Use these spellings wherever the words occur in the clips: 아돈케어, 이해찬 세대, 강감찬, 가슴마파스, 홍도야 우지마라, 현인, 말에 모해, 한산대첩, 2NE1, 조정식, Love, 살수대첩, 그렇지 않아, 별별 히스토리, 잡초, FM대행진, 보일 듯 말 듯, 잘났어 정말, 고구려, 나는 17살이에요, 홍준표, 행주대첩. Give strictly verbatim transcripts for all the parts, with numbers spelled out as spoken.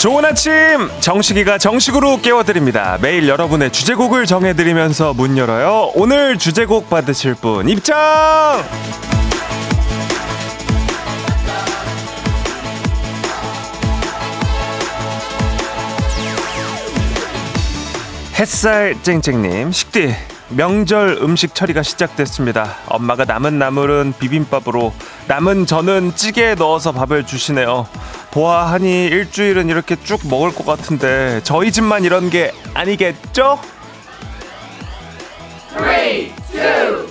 좋은 아침, 정식이가 정식으로 깨워드립니다. 매일 여러분의 주제곡을 정해드리면서 문 열어요. 오늘 주제곡 받으실 분 입장! 햇살 쨍쨍님, 식디 명절 음식 처리가 시작됐습니다. 엄마가 남은 나물은 비빔밥으로, 남은 저는 찌개에 넣어서 밥을 주시네요. 보아하니 일주일은 이렇게 쭉 먹을 것 같은데 저희 집만 이런 게 아니겠죠? 삼, 이, 일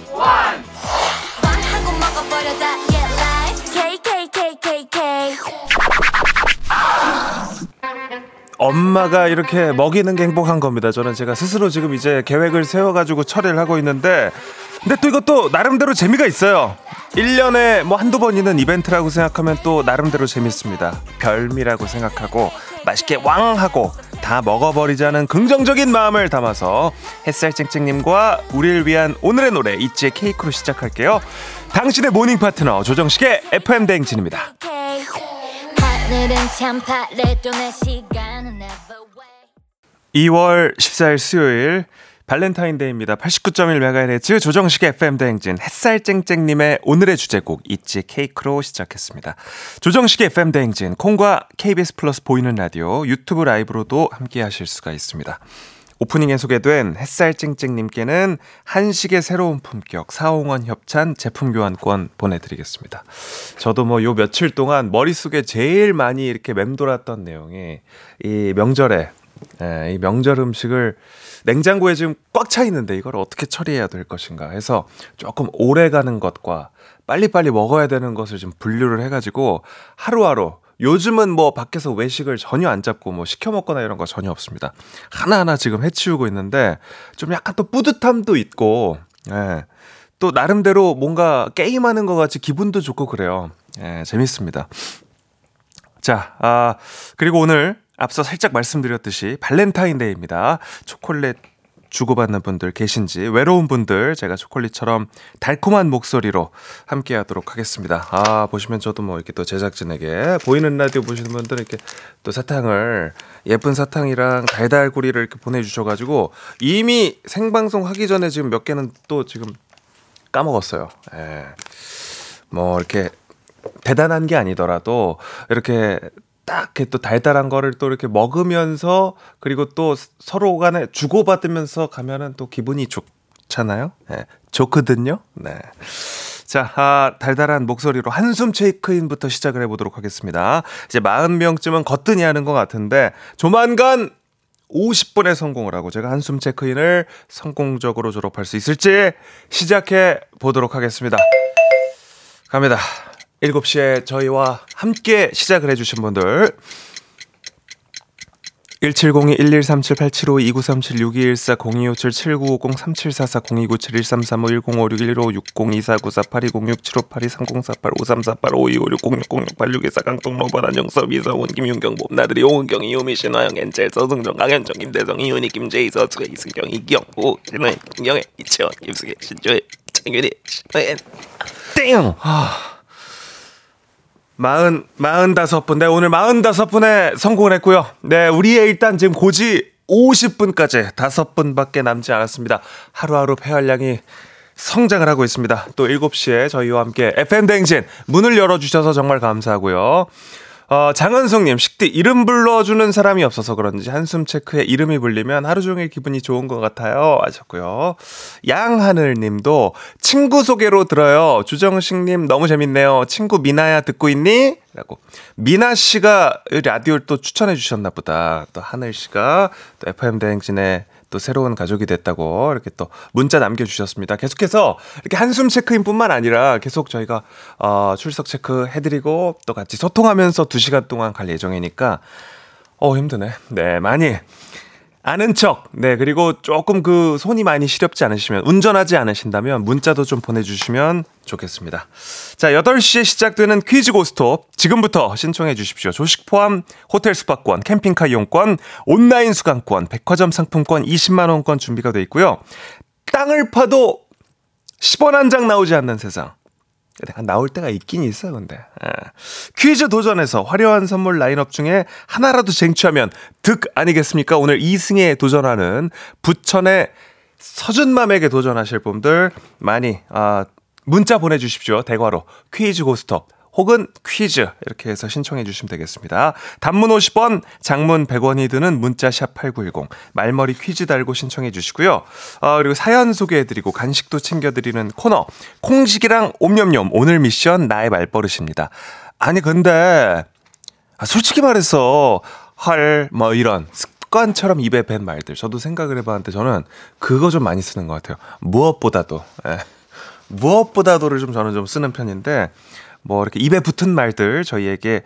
엄마가 이렇게 먹이는 게 행복한 겁니다. 저는 제가 스스로 지금 이제 계획을 세워가지고 처리를 하고 있는데, 근데 또 이것도 나름대로 재미가 있어요. 일 년에 뭐 한두 번이는 이벤트라고 생각하면 또 나름대로 재밌습니다. 별미라고 생각하고 맛있게 왕 하고 다 먹어버리자는 긍정적인 마음을 담아서 햇살쨍쨍님과 우리를 위한 오늘의 노래 있지의 케이크로 시작할게요. 당신의 모닝 파트너 조정식의 에프엠 대행진입니다. 이월 십사일 수요일 발렌타인데이입니다. 팔십구 점 일 메가헤르츠 조정식의 에프엠 대행진, 햇살쨍쨍님의 오늘의 주제곡 있지 케이크로 시작했습니다. 조정식의 에프엠 대행진, 콩과 케이비에스 플러스 보이는 라디오, 유튜브 라이브로도 함께 하실 수가 있습니다. 오프닝에 소개된 햇살쨍쨍님께는 한식의 새로운 품격 사홍원 협찬 제품 교환권 보내드리겠습니다. 저도 뭐 요 며칠 동안 머릿속에 제일 많이 이렇게 맴돌았던 내용이 이 명절에 예, 이 명절 음식을 냉장고에 지금 꽉 차 있는데 이걸 어떻게 처리해야 될 것인가 해서 조금 오래가는 것과 빨리빨리 먹어야 되는 것을 좀 분류를 해가지고 하루하루, 요즘은 뭐 밖에서 외식을 전혀 안 잡고 뭐 시켜 먹거나 이런 거 전혀 없습니다. 하나하나 지금 해치우고 있는데 좀 약간 또 뿌듯함도 있고, 예, 또 나름대로 뭔가 게임하는 것 같이 기분도 좋고 그래요. 예, 재밌습니다. 자, 아, 그리고 오늘 앞서 살짝 말씀드렸듯이 발렌타인데이입니다. 초콜릿 주고받는 분들 계신지, 외로운 분들 제가 초콜릿처럼 달콤한 목소리로 함께하도록 하겠습니다. 아, 보시면 저도 뭐 이렇게 또 제작진에게 보이는 라디오 보시는 분들은 이렇게 또 사탕을, 예쁜 사탕이랑 달달구리를 이렇게 보내주셔가지고 이미 생방송 하기 전에 지금 몇 개는 또 지금 까먹었어요. 예. 뭐 이렇게 대단한 게 아니더라도 이렇게 딱 이렇게 또 달달한 거를 또 이렇게 먹으면서, 그리고 또 서로 간에 주고받으면서 가면은 또 기분이 좋잖아요. 네, 좋거든요. 네. 자, 아, 달달한 목소리로 한숨 체크인부터 시작을 해보도록 하겠습니다. 이제 사십 명쯤은 거뜬히 하는 것 같은데 조만간 오십 분에 성공을 하고 제가 한숨 체크인을 성공적으로 졸업할 수 있을지 시작해 보도록 하겠습니다. 갑니다. 일곱 시에 저희와 함께 시작을 해주신 분들, 일칠공이 일일삼칠 팔칠오이구삼칠 육이일사 공이오칠 칠삼삼오일공오육일일오육공이사구사팔이공육 칠오팔이삼공사팔오삼사팔오이오육공육공팔육이사강동로번 안정섭 이서훈 김윤경 봄나들이 오은경이 서승정 강현정 김대성 이윤희 김재희 서수가 이승경 이기영 오진호 김경혜 이채원 김승혜 신조혜 장윤희 신호혜 땡! 마흔, 마흔다섯 분. 네, 오늘 마흔다섯 분에 성공을 했고요. 네, 우리의 일단 지금 고지 오십 분까지 다섯 분밖에 남지 않았습니다. 하루하루 폐활량이 성장을 하고 있습니다. 또 일곱 시에 저희와 함께 에프엠 대행진 문을 열어주셔서 정말 감사하고요. 어, 장은송님, 식디 이름 불러주는 사람이 없어서 그런지 한숨 체크에 이름이 불리면 하루 종일 기분이 좋은 것 같아요 하셨고요. 양하늘님도 친구 소개로 들어요. 주정식님 너무 재밌네요. 친구 미나야 듣고 있니? 라고. 미나씨가 라디오를 또 추천해 주셨나 보다. 또 하늘씨가 또 에프엠 대행진에 또 새로운 가족이 됐다고 이렇게 또 문자 남겨주셨습니다. 계속해서 이렇게 한숨 체크인뿐만 아니라 계속 저희가 어, 출석 체크 해드리고 또 같이 소통하면서 두 시간 동안 갈 예정이니까 어 힘드네. 네, 많이 아는 척. 네, 그리고 조금 그 손이 많이 시렵지 않으시면, 운전하지 않으신다면 문자도 좀 보내주시면 좋겠습니다. 자, 여덟 시에 시작되는 퀴즈 고스톱 지금부터 신청해 주십시오. 조식 포함 호텔 숙박권, 캠핑카 이용권, 온라인 수강권, 백화점 상품권 이십만 원권 준비가 돼 있고요. 땅을 파도 십 원 한 장 나오지 않는 세상, 나올 때가 있긴 있어. 근데 아. 퀴즈 도전에서 화려한 선물 라인업 중에 하나라도 쟁취하면 득 아니겠습니까? 오늘 이승에 도전하는 부천의 서준맘에게 도전하실 분들 많이 아, 문자 보내주십시오. 대괄호 퀴즈 고스톱 혹은 퀴즈 이렇게 해서 신청해 주시면 되겠습니다. 단문 오십 원, 장문 백 원이 드는 문자 샵 팔구일공 말머리 퀴즈 달고 신청해 주시고요. 아, 그리고 사연 소개해드리고 간식도 챙겨드리는 코너 콩식이랑 옴념념 오늘 미션 나의 말버릇입니다. 아니 근데 아, 솔직히 말해서 헐 뭐 이런 습관처럼 입에 밴 말들 저도 생각을 해봤는데 저는 그거 좀 많이 쓰는 것 같아요. 무엇보다도 에. 무엇보다도를 좀 저는 좀 쓰는 편인데 뭐 이렇게 입에 붙은 말들 저희에게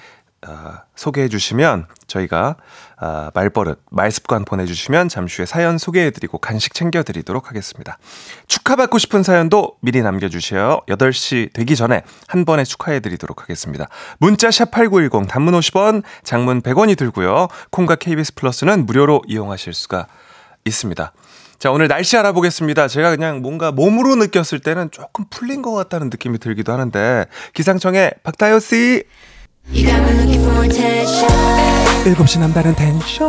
어, 소개해 주시면 저희가 어, 말버릇, 말습관 보내주시면 잠시 후에 사연 소개해드리고 간식 챙겨드리도록 하겠습니다. 축하받고 싶은 사연도 미리 남겨주세요. 여덟 시 되기 전에 한 번에 축하해드리도록 하겠습니다. 문자 샵팔구일공 단문 오십 원, 장문 백 원이 들고요. 콩과 케이비에스 플러스는 무료로 이용하실 수가 있습니다. 자, 오늘 날씨 알아보겠습니다. 제가 그냥 뭔가 몸으로 느꼈을 때는 조금 풀린 것 같다는 느낌이 들기도 하는데 기상청의 박다효 씨. 일곱 시 남다른 텐션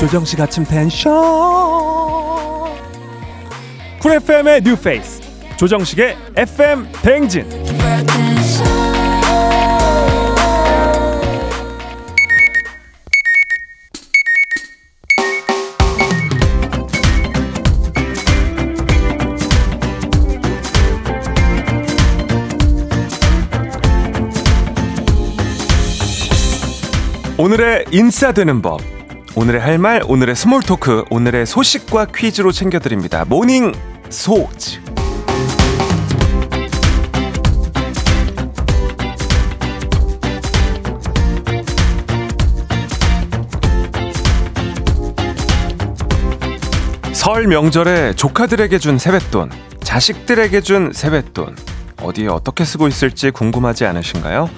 조정식 아침 텐션 쿨 에프엠의 뉴 페이스 조정식의 에프엠 대행진. 오늘의 인싸되는 법, 오늘의 할 말, 오늘의 스몰 토크, 오늘의 소식과 퀴즈로 챙겨드립니다. 모닝 소즈. 설 명절에 조카들에게 준 세뱃돈, 자식들에게 준 세뱃돈. 어디에 어떻게 쓰고 있을지 궁금하지 않으신가요?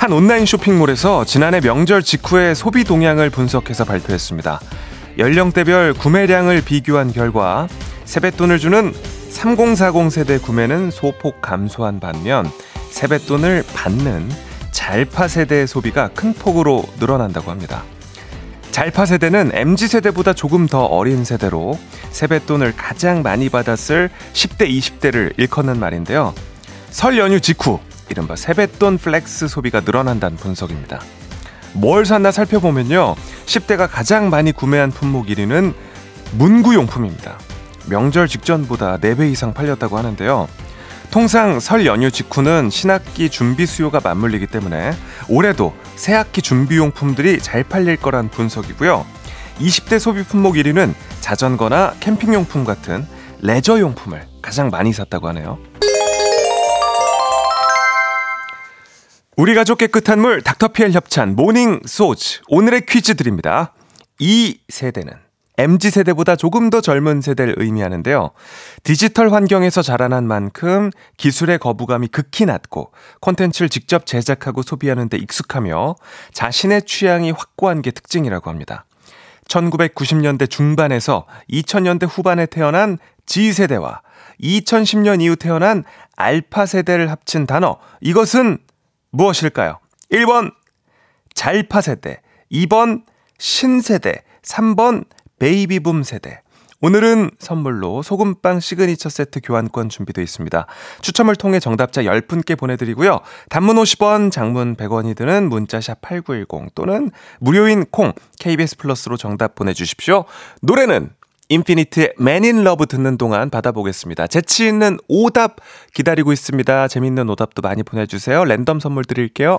한 온라인 쇼핑몰에서 지난해 명절 직후의 소비 동향을 분석해서 발표했습니다. 연령대별 구매량을 비교한 결과 세뱃돈을 주는 삼공사공 세대 구매는 소폭 감소한 반면 세뱃돈을 받는 잘파 세대의 소비가 큰 폭으로 늘어난다고 합니다. 잘파 세대는 엠지 세대보다 조금 더 어린 세대로 세뱃돈을 가장 많이 받았을 십 대, 이십 대를 일컫는 말인데요. 설 연휴 직후 이른바 세뱃돈 플렉스 소비가 늘어난다는 분석입니다. 뭘 샀나 살펴보면요. 십 대가 가장 많이 구매한 품목 일 위는 문구용품입니다. 명절 직전보다 네 배 이상 팔렸다고 하는데요. 통상 설 연휴 직후는 신학기 준비 수요가 맞물리기 때문에 올해도 새학기 준비용품들이 잘 팔릴 거란 분석이고요. 이십 대 소비 품목 일 위는 자전거나 캠핑용품 같은 레저용품을 가장 많이 샀다고 하네요. 우리 가족 깨끗한 물 닥터피엘 협찬 모닝 소즈 오늘의 퀴즈 드립니다. 이 세대는 엠지 세대보다 조금 더 젊은 세대를 의미하는데요. 디지털 환경에서 자라난 만큼 기술의 거부감이 극히 낮고 콘텐츠를 직접 제작하고 소비하는 데 익숙하며 자신의 취향이 확고한 게 특징이라고 합니다. 천구백구십 년대 중반에서 이천 년대 후반에 태어난 지 세대와 이천십 년 이후 태어난 알파 세대를 합친 단어 이것은 무엇일까요? 일 번 잘파 세대, 이 번 신세대, 삼 번 베이비붐 세대. 오늘은 선물로 소금빵 시그니처 세트 교환권 준비되어 있습니다. 추첨을 통해 정답자 열 분께 보내드리고요. 단문 오십 원, 장문 백 원이 드는 문자샵 팔구일공 또는 무료인 콩 케이비에스 플러스로 정답 보내주십시오. 노래는 인피니트의 Man in Love 듣는 동안 받아보겠습니다. 재치 있는 오답 기다리고 있습니다. 재밌는 오답도 많이 보내주세요. 랜덤 선물 드릴게요.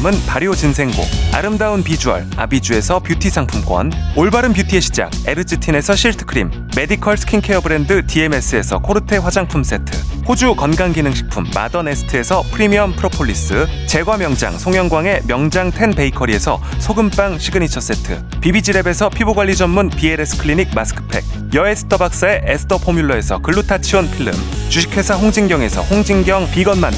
남은 발효진생고, 아름다운 비주얼 아비주에서 뷰티 상품권, 올바른 뷰티의 시작 에르지틴에서 실트크림, 메디컬 스킨케어 브랜드 디엠에스에서 코르테 화장품 세트, 호주 건강기능식품 마더네스트에서 프리미엄 프로폴리스, 제과 명장 송영광의 명장 텐 베이커리에서 소금빵 시그니처 세트, 비비지랩에서 피부관리 전문 비엘에스 클리닉 마스크팩, 여에스더 박사의 에스더 포뮬러에서 글루타치온 필름, 주식회사 홍진경에서 홍진경 비건 만두,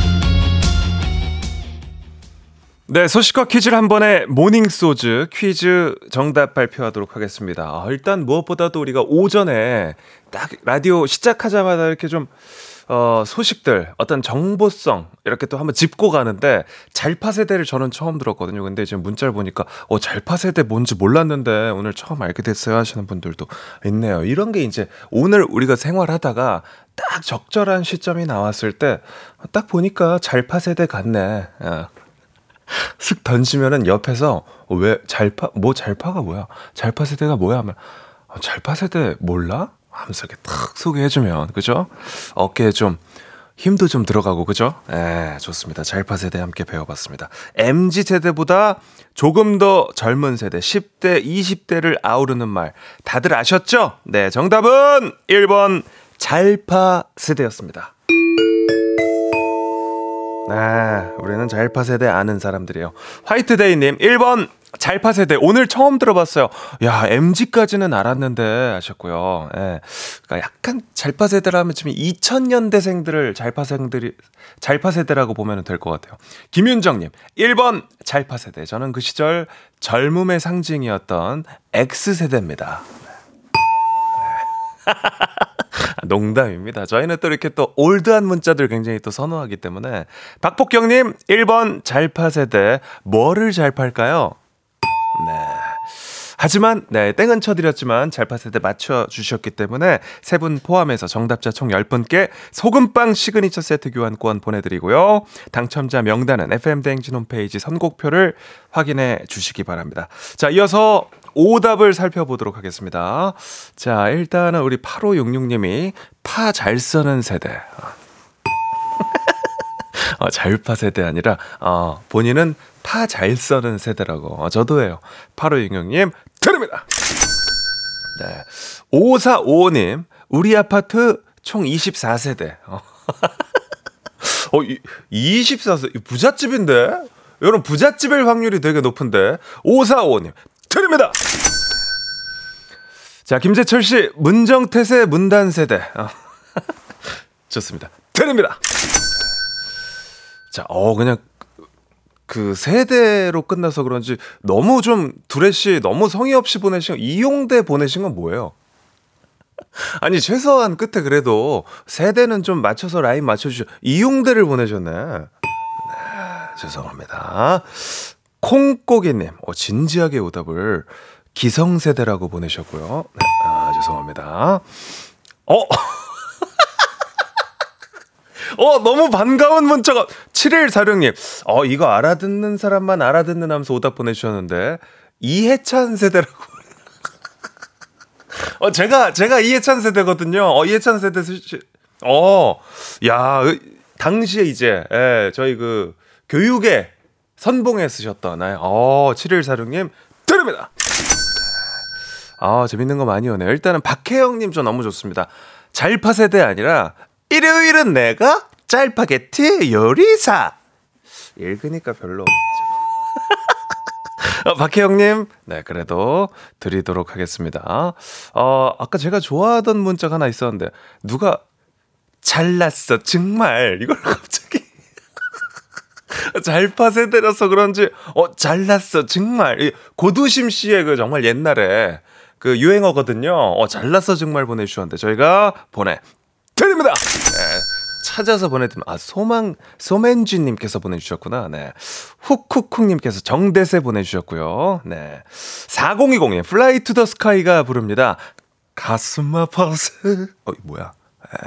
네, 소식과 퀴즈를 한 번에 모닝소즈 퀴즈 정답 발표하도록 하겠습니다. 아, 일단 무엇보다도 우리가 오전에 딱 라디오 시작하자마자 이렇게 좀 어, 소식들, 어떤 정보성 이렇게 또 한번 짚고 가는데 잘파 세대를 저는 처음 들었거든요. 근데 지금 문자를 보니까 어, 잘파 세대 뭔지 몰랐는데 오늘 처음 알게 됐어요 하시는 분들도 있네요. 이런 게 이제 오늘 우리가 생활하다가 딱 적절한 시점이 나왔을 때 딱 보니까 잘파 세대 같네. 예. 슥 던지면은 옆에서 어, 왜 잘파 뭐 잘파가 뭐야? 잘파 세대가 뭐야? 하면 어, 잘파 세대 몰라? 하면서 이렇게 탁 소개해주면 그죠? 어깨에 좀 힘도 좀 들어가고 그죠? 예, 좋습니다. 잘파 세대 함께 배워봤습니다. 엠지 세대보다 조금 더 젊은 세대 십 대, 이십 대를 아우르는 말 다들 아셨죠? 네, 정답은 일 번 잘파 세대였습니다. 네, 우리는 잘파 세대 아는 사람들이에요. 화이트데이님 일 번 잘파 세대 오늘 처음 들어봤어요. 야, 엠지까지는 알았는데 하셨고요. 예, 그러니까 약간 잘파 세대라면 지금 이천 년대생들을 잘파생들이 잘파 세대라고 보면 될 것 같아요. 김윤정님 일 번 잘파 세대. 저는 그 시절 젊음의 상징이었던 X 세대입니다. 네. 농담입니다. 저희는 또 이렇게 또 올드한 문자들 굉장히 또 선호하기 때문에. 박복경님 일 번 잘파 세대. 뭐를 잘 팔까요? 네. 하지만 네, 땡은 쳐드렸지만 잘파 세대 맞춰주셨기 때문에 세 분 포함해서 정답자 총 열 분께 소금빵 시그니처 세트 교환권 보내드리고요. 당첨자 명단은 에프엠대행진 홈페이지 선곡표를 확인해 주시기 바랍니다. 자, 이어서 오답을 살펴보도록 하겠습니다. 자, 일단은 우리 팔오육육님이 파 잘 써는 세대. 어, 잘파 세대 아니라 어, 본인은 파 잘 써는 세대라고. 어, 저도예요. 팔오육육님 드립니다. 네. 오사오오님 우리 아파트 총 이십사 세대. 어, 어 이십사 세대 부잣집인데? 이런 부잣집일 확률이 되게 높은데. 오사오오님 드립니다. 자, 김재철 씨 문정태세 문단 세대. 어. 좋습니다. 드립니다. 자, 어 그냥 그 세대로 끝나서 그런지 너무 좀 두레 씨 너무 성의 없이 보내신 이용대 보내신 건 뭐예요? 아니 최소한 끝에 그래도 세대는 좀 맞춰서 라인 맞춰주셔. 이용대를 보내셨네. 네, 죄송합니다. 콩고기님, 어, 진지하게 오답을 기성세대라고 보내셨고요. 네, 아, 죄송합니다. 어? 어, 너무 반가운 문자가. 칠일사육님, 어, 이거 알아듣는 사람만 알아듣는 하면서 오답 보내주셨는데, 이해찬 세대라고. 어, 제가, 제가 이해찬 세대거든요. 어, 이해찬 세대, 어, 야, 당시에 이제, 예, 저희 그, 교육에, 선봉에 쓰셨던, 어, 칠일사육님, 드립니다. 아, 재밌는 거 많이 오네요. 일단은 박혜영님 저 너무 좋습니다. 잘파 세대 아니라, 일요일은 내가 짤파게티 요리사. 읽으니까 별로 없죠. 어, 박혜영님, 네, 그래도 드리도록 하겠습니다. 어, 아까 제가 좋아하던 문자가 하나 있었는데, 누가 잘났어, 정말. 이걸 갑자기. 잘파 세대라서 그런지 어 잘났어 정말 고두심 씨의 그 정말 옛날에 그 유행어거든요. 어 잘났어 정말 보내주셨는데 저희가 보내드립니다. 네, 찾아서 보내드리면, 아, 소망, 소맨지님께서 보내주셨구나. 네. 훅쿡쿡님께서 정대세 보내주셨고요. 네. 사공이공님, 플라이 투 더 스카이가 부릅니다. 가슴마파스. 어이, 뭐야. 네.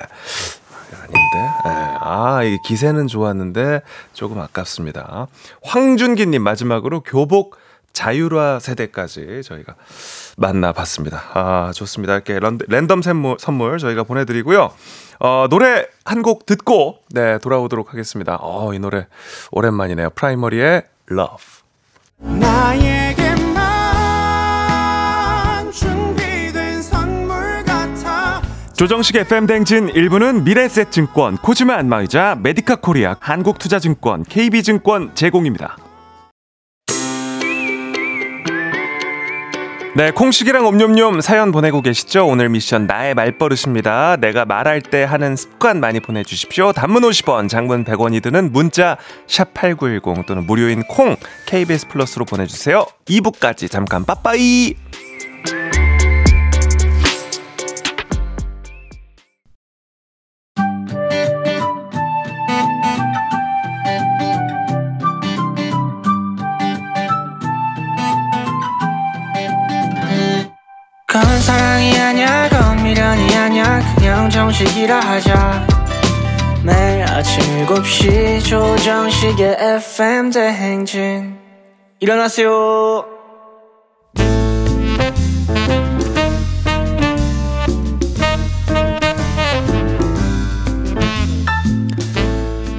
아닌데. 네. 아, 이게 기세는 좋았는데 조금 아깝습니다. 황준기님, 마지막으로 교복 자율화 세대까지 저희가 만나봤습니다. 아, 좋습니다. 이렇게 랜덤 선물, 선물 저희가 보내드리고요. 어, 노래 한 곡 듣고, 네, 돌아오도록 하겠습니다. 어, 이 노래 오랜만이네요. 프라이머리의 Love. 나에게만 준비된 선물 같아. 조정식 에프엠 대행진 일 부는 미래셋증권, 코지마 안마의자, 메디카 코리아, 한국투자증권, 케이비증권 제공입니다. 네, 콩식이랑 옴뇸뇸 사연 보내고 계시죠? 오늘 미션 나의 말버릇입니다. 내가 말할 때 하는 습관 많이 보내주십시오. 단문 오십 원, 장문 백 원이 드는 문자 샵팔구일공 또는 무료인 콩 케이비에스 플러스로 보내주세요. 이 부까지 잠깐 빠빠이. 그건 사랑이 아냐, 그건 미련이 아냐, 그냥 정식이라 하자. 매일 아침 일곱 시 조정식의 에프엠 대행진. 일어나세요.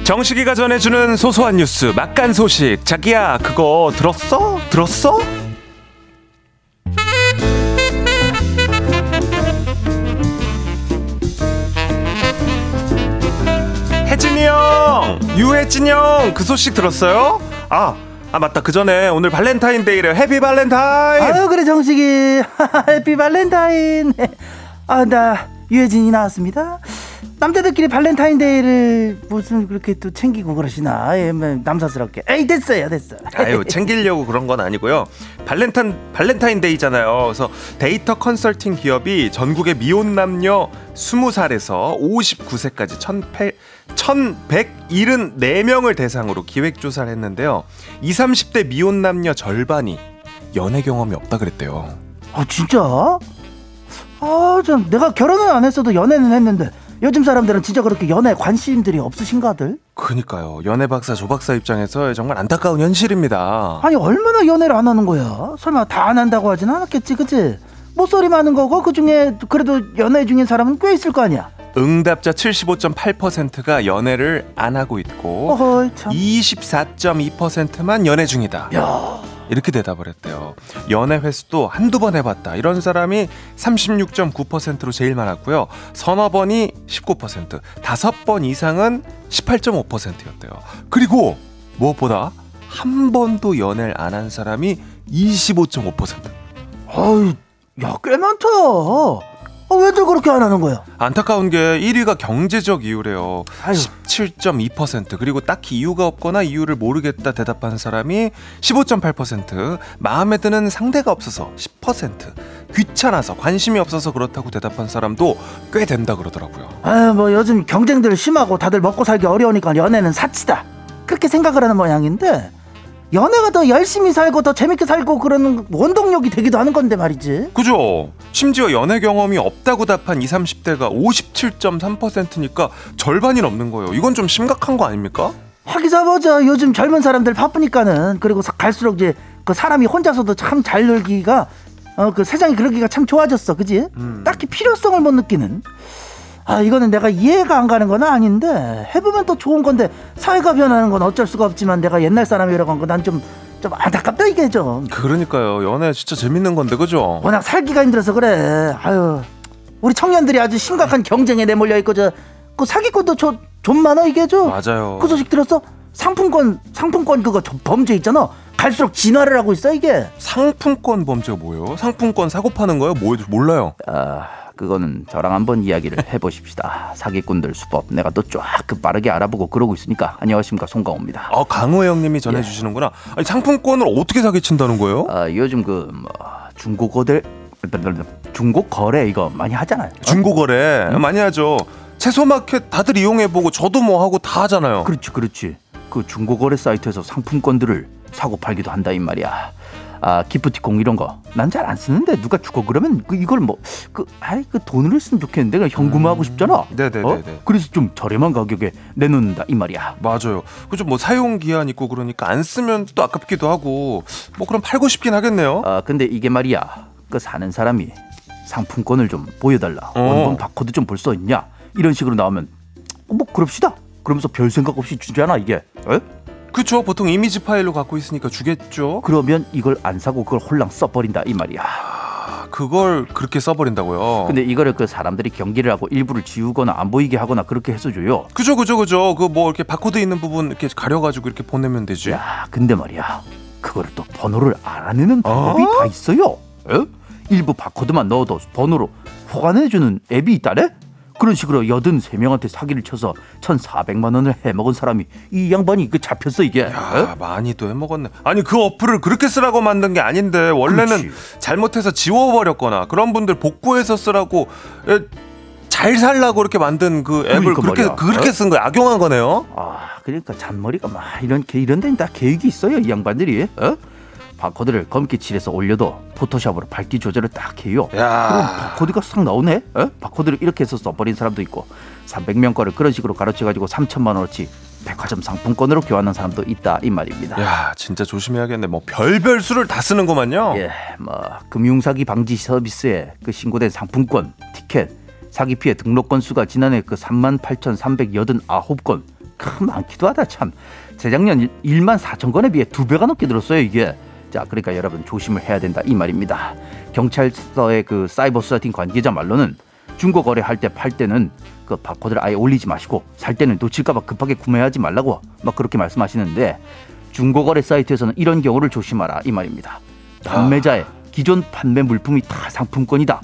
정식이가 전해주는 소소한 뉴스, 막간 소식. 자기야, 그거 들었어? 들었어? 혜진이 형! 유혜진이 형! 그 소식 들었어요? 아, 아 맞다. 그 전에 오늘 발렌타인데이래요. 해피 발렌타인! 아유, 그래, 정식이. 해피 발렌타인. 아, 나 유혜진이 나왔습니다. 남자들끼리 발렌타인데이를 무슨 그렇게 또 챙기고 그러시나. 남사스럽게. 에이, 됐어요, 됐어. 아유, 챙기려고 그런 건 아니고요. 발렌타인, 발렌타인데이잖아요. 그래서 데이터 컨설팅 기업이 전국의 미혼 남녀 스무 살에서 오십구 세까지 천백칠십사 명을 대상으로 기획조사를 했는데요. 이십, 삼십 대 미혼 남녀 절반이 연애 경험이 없다 그랬대요. 아, 진짜? 아, 전 내가 결혼은 안 했어도 연애는 했는데 요즘 사람들은 진짜 그렇게 연애 관심들이 없으신가들? 그니까요. 연애 박사 조 박사 입장에서 정말 안타까운 현실입니다. 아니, 얼마나 연애를 안 하는 거야? 설마 다 안 한다고 하진 않았겠지, 그치? 모쏠이 많은 거고 그중에 그래도 연애 중인 사람은 꽤 있을 거 아니야? 응답자 칠십오 점 팔 퍼센트가 연애를 안 하고 있고, 어허이, 이십사 점 이 퍼센트만 연애 중이다. 야. 이렇게 대답을 했대요. 연애 횟수도 한두 번 해봤다, 이런 사람이 삼십육 점 구 퍼센트로 제일 많았고요. 서너 번이 십구 퍼센트, 다섯 번 이상은 십팔 점 오 퍼센트였대요. 그리고 무엇보다 한 번도 연애를 안 한 사람이 이십오 점 오 퍼센트. 아유, 야, 꽤 많다. 아, 왜들 그렇게 안 하는 거야? 안타까운 게 일 위가 경제적 이유래요. 십칠 점 이 퍼센트. 그리고 딱히 이유가 없거나 이유를 모르겠다 대답한 사람이 십오 점 팔 퍼센트, 마음에 드는 상대가 없어서 십 퍼센트, 귀찮아서, 관심이 없어서 그렇다고 대답한 사람도 꽤 된다 그러더라고요. 아유, 뭐 요즘 경쟁들 심하고 다들 먹고 살기 어려우니까 연애는 사치다, 그렇게 생각을 하는 모양인데, 연애가 더 열심히 살고 더 재밌게 살고 그러는 원동력이 되기도 하는 건데 말이지. 그죠. 심지어 연애 경험이 없다고 답한 이십, 삼십 대가 오십칠 점 삼 퍼센트니까 절반이 넘는 거예요. 이건 좀 심각한 거 아닙니까? 하기사 보자. 요즘 젊은 사람들 바쁘니까는. 그리고 갈수록 이제 그 사람이 혼자서도 참 잘 놀기가, 어, 그 세상이 그러기가 참 좋아졌어, 그지? 음. 딱히 필요성을 못 느끼는. 아, 이거는 내가 이해가 안 가는 건 아닌데, 해보면 또 좋은 건데, 사회가 변하는 건 어쩔 수가 없지만, 내가 옛날 사람이라고 한 거 난 좀, 좀 안타깝다, 이게 좀. 그러니까요. 연애 진짜 재밌는 건데, 그죠? 워낙 살기가 힘들어서 그래. 아유, 우리 청년들이 아주 심각한 경쟁에 내몰려 있고, 저, 그 사기꾼도 저, 좀 많아, 이게 좀. 맞아요. 그 소식 들었어? 상품권, 상품권 그거 범죄 있잖아. 갈수록 진화를 하고 있어, 이게. 상품권 범죄가 뭐예요? 상품권 사고 파는 거예요? 뭐, 몰라요. 아, 그거는 저랑 한번 이야기를 해보십시다. 사기꾼들 수법 내가 또 쫙 그 빠르게 알아보고 그러고 있으니까. 안녕하십니까, 송강호입니다. 아, 강호 형님이 전해주시는구나. 예. 아니, 상품권을 어떻게 사기친다는 거예요? 아, 요즘 그 뭐, 중고거래 중고거래 이거 많이 하잖아요. 중고거래 응? 많이 하죠. 채소마켓 다들 이용해보고 저도 뭐 하고 다 하잖아요. 그렇지 그렇지. 그 중고거래 사이트에서 상품권들을 사고 팔기도 한다 이 말이야. 아 기프티콘 이런 거 난 잘 안 쓰는데 누가 주고 그러면 그 이걸 뭐 그 아이 그 돈으로 쓰면 좋겠는데 그냥 현금화하고 음. 싶잖아. 네네네. 어? 그래서 좀 저렴한 가격에 내놓는다 이 말이야. 맞아요. 그 좀 뭐 사용 기한 있고 그러니까 안 쓰면 또 아깝기도 하고 뭐 그럼 팔고 싶긴 하겠네요. 아 근데 이게 말이야 그 사는 사람이 상품권을 좀 보여달라. 어. 원본 바코드 좀 볼 수 있냐 이런 식으로 나오면 뭐 그럽시다. 그러면서 별 생각 없이 주잖아 이게. 에? 그렇죠. 보통 이미지 파일로 갖고 있으니까 주겠죠. 그러면 이걸 안 사고 그걸 홀랑 써버린다 이 말이야. 아, 그걸 그렇게 써버린다고요? 근데 이거를 그 사람들이 경기를 하고 일부를 지우거나 안 보이게 하거나 그렇게 해서 줘요. 그죠 그죠 그죠. 그 뭐 이렇게 바코드 있는 부분 이렇게 가려가지고 이렇게 보내면 되지. 야 근데 말이야 그거를 또 번호를 알아내는 방법이 어? 다 있어요. 에? 일부 바코드만 넣어도 번호로 호환해주는 앱이 있다네? 그런 식으로 팔십삼 명한테 사기를 쳐서 천사백만 원을 해먹은 사람이 이 양반이 그 잡혔어 이게. 야, 많이 또 해먹었네. 아니 그 어플을 그렇게 쓰라고 만든 게 아닌데 원래는 그렇지. 잘못해서 지워버렸거나 그런 분들 복구해서 쓰라고 잘 살라고 이렇게 만든 그 앱을 그러니까 그렇게, 그렇게 쓴 거야. 악용한 거네요. 아 그러니까 잔머리가 막 이런, 이런 데는 다 계획이 있어요 이 양반들이. 어? 바코드를 검게 칠해서 올려도 포토샵으로 밝기 조절을 딱 해요. 야. 그럼 바코드가 싹 나오네. 에? 바코드를 이렇게 해서 써버린 사람도 있고 삼백 명 거를 그런 식으로 가로채가지고 삼천만 원어치 백화점 상품권으로 교환한 사람도 있다 이 말입니다. 야, 진짜 조심해야겠네. 뭐 별별 수를 다 쓰는구만요. 예, 뭐 금융사기 방지 서비스에 그 신고된 상품권, 티켓, 사기 피해 등록 건수가 지난해 그 삼만 팔천삼백팔십구 건 크, 많기도 하다 참. 재작년 일만 사천 건에 비해 두 배가 넘게 늘었어요 이게. 자, 그러니까 여러분 조심을 해야 된다 이 말입니다. 경찰서의 그 사이버 수사팀 관계자 말로는 중고 거래할 때 팔 때는 그 바코드를 아예 올리지 마시고 살 때는 놓칠까봐 급하게 구매하지 말라고 막 그렇게 말씀하시는데 중고 거래 사이트에서는 이런 경우를 조심하라 이 말입니다. 판매자의 기존 판매 물품이 다 상품권이다.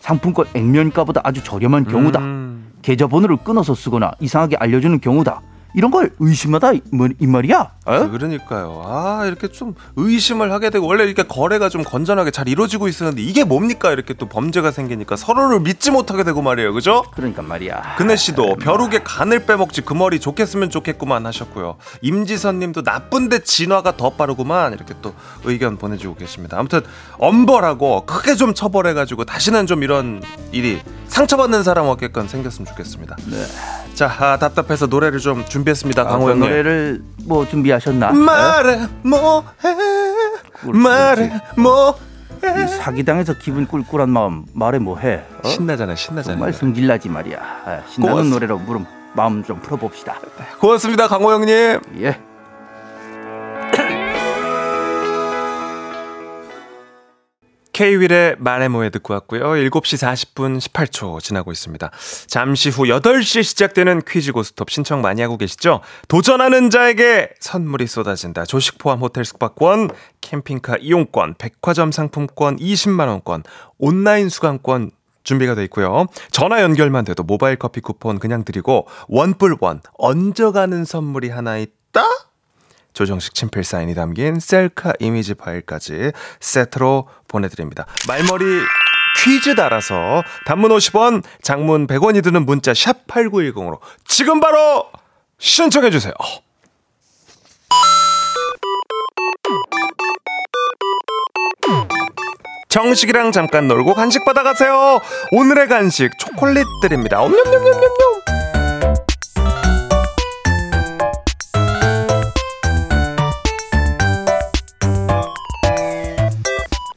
상품권 액면가보다 아주 저렴한 경우다. 음. 계좌번호를 끊어서 쓰거나 이상하게 알려주는 경우다. 이런 걸 의심하다 이 말이야. 에? 그러니까요. 아 이렇게 좀 의심을 하게 되고 원래 이렇게 거래가 좀 건전하게 잘 이루어지고 있었는데 이게 뭡니까 이렇게 또 범죄가 생기니까 서로를 믿지 못하게 되고 말이에요. 그죠? 그러니까 말이야. 근혜 씨도 벼룩의 간을 빼먹지 그 머리 좋겠으면 좋겠구만 하셨고요. 임지선님도 나쁜데 진화가 더 빠르구만 이렇게 또 의견 보내주고 계십니다. 아무튼 엄벌하고 크게 좀 처벌해가지고 다시는 좀 이런 일이 상처받는 사람 없게끔 생겼으면 좋겠습니다. 네. 자 아, 답답해서 노래를 좀 준비. 준비했습니다. 강호 형님. 노래를 뭐 준비하셨나? 말에 모해 말에 모해 사기당해서 기분 꿀꿀한 마음 말에 모해. 어? 신나잖아 신나잖아. 정말 승질나지 말이야. 아, 신나는 고맙습니다. 노래로 물음 마음 좀 풀어봅시다. 고맙습니다 강호 형님. 예. K-윌의 말에 모해 듣고 왔고요. 일곱 시 사십 분 십팔 초 지나고 있습니다. 잠시 후 여덟 시 시작되는 퀴즈 고스톱 신청 많이 하고 계시죠? 도전하는 자에게 선물이 쏟아진다. 조식 포함 호텔 숙박권, 캠핑카 이용권, 백화점 상품권 이십만 원권, 온라인 수강권 준비가 돼 있고요. 전화 연결만 돼도 모바일 커피 쿠폰 그냥 드리고 원뿔원 얹어가는 선물이 하나 있다? 조정식 친필 사인이 담긴 셀카 이미지 파일까지 세트로 보내드립니다. 말머리 퀴즈 달아서 단문 오십 원, 장문 백 원이 드는 문자 샵 팔구일공으로 지금 바로 신청해 주세요. 정식이랑 잠깐 놀고 간식 받아가세요. 오늘의 간식 초콜릿 드립니다. 옴뇸뇸뇸뇸뇸.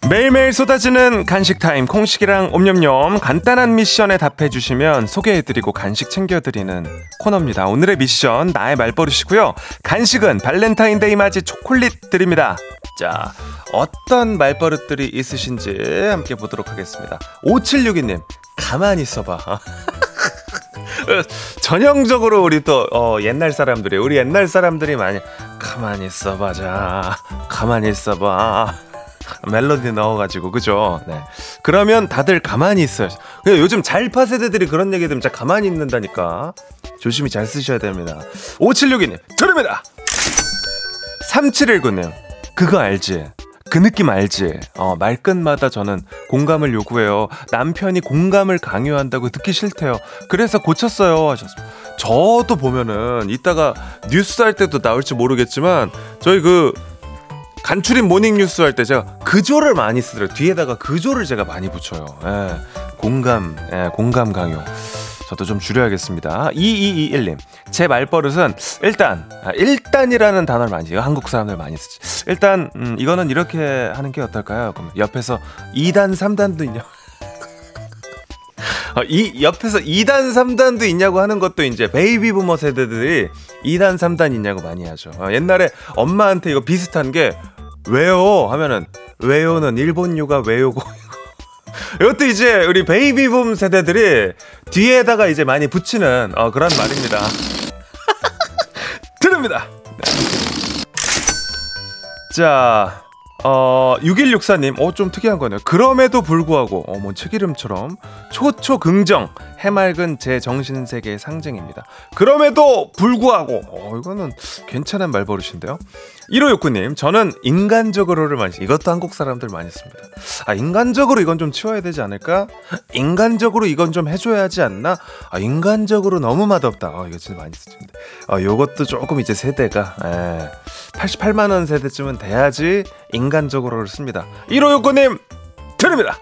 매일매일 쏟아지는 간식타임 콩식이랑 옴념념 간단한 미션에 답해주시면 소개해드리고 간식 챙겨드리는 코너입니다. 오늘의 미션 나의 말버릇이고요. 간식은 발렌타인데이 맞이 초콜릿 드립니다. 자, 어떤 말버릇들이 있으신지 함께 보도록 하겠습니다. 오칠육이 님 가만히 있어봐. 전형적으로 우리 또 어, 옛날 사람들이 우리 옛날 사람들이 많이 가만히 있어봐 자 가만히 있어봐 멜로디 넣어가지고 그죠? 네. 그러면 다들 가만히 있어요. 그냥 요즘 잘파 세대들이 그런 얘기 들으면 진짜 가만히 있는다니까 조심히 잘 쓰셔야 됩니다. 오칠육이 님 드립니다. 삼칠일구 님 그거 알지? 그 느낌 알지? 어, 말끝마다 저는 공감을 요구해요. 남편이 공감을 강요한다고 듣기 싫대요. 그래서 고쳤어요. 하셨습니다. 저도 보면은 이따가 뉴스 할 때도 나올지 모르겠지만 저희 그 간추린 모닝뉴스 할 때 제가 그조를 많이 쓰더라고요. 뒤에다가 그조를 제가 많이 붙여요. 예, 공감, 예, 공감 강요. 저도 좀 줄여야겠습니다. 이이이일님. 제 말버릇은 일단, 일단이라는 단어를 많이 쓰죠. 한국 사람들 많이 쓰지. 일단 음, 이거는 이렇게 하는 게 어떨까요? 그럼 옆에서 이단, 삼단도 있냐? 어, 이 옆에서 이단, 삼단도 있냐고 하는 것도 이제 베이비 부머 세대들이 이단, 삼단 있냐고 많이 하죠. 어, 옛날에 엄마한테 이거 비슷한 게 왜요? 하면은 왜요는 일본 요가 왜요고. 이것도 이제 우리 베이비붐 세대들이 뒤에다가 이제 많이 붙이는 어, 그런 말입니다. 들읍니다. 네. 자, 어, 육일육사님, 어, 좀 특이한 거네요. 그럼에도 불구하고, 어, 뭐 책이름처럼 초초긍정, 해맑은 제 정신세계의 상징입니다. 그럼에도 불구하고, 어, 이거는 괜찮은 말버릇인데요. 일오육구님, 저는 인간적으로를 많이 씁니다. 이것도 한국 사람들 많이 씁니다. 아, 인간적으로 이건 좀 치워야 되지 않을까? 인간적으로 이건 좀 해줘야 하지 않나? 아, 인간적으로 너무 맛없다. 아, 이거 진짜 많이 쓰십니다. 아, 요것도 조금 이제 세대가, 에, 팔십팔만 원 세대쯤은 돼야지 인간적으로를 씁니다. 일오육구님, 드립니다.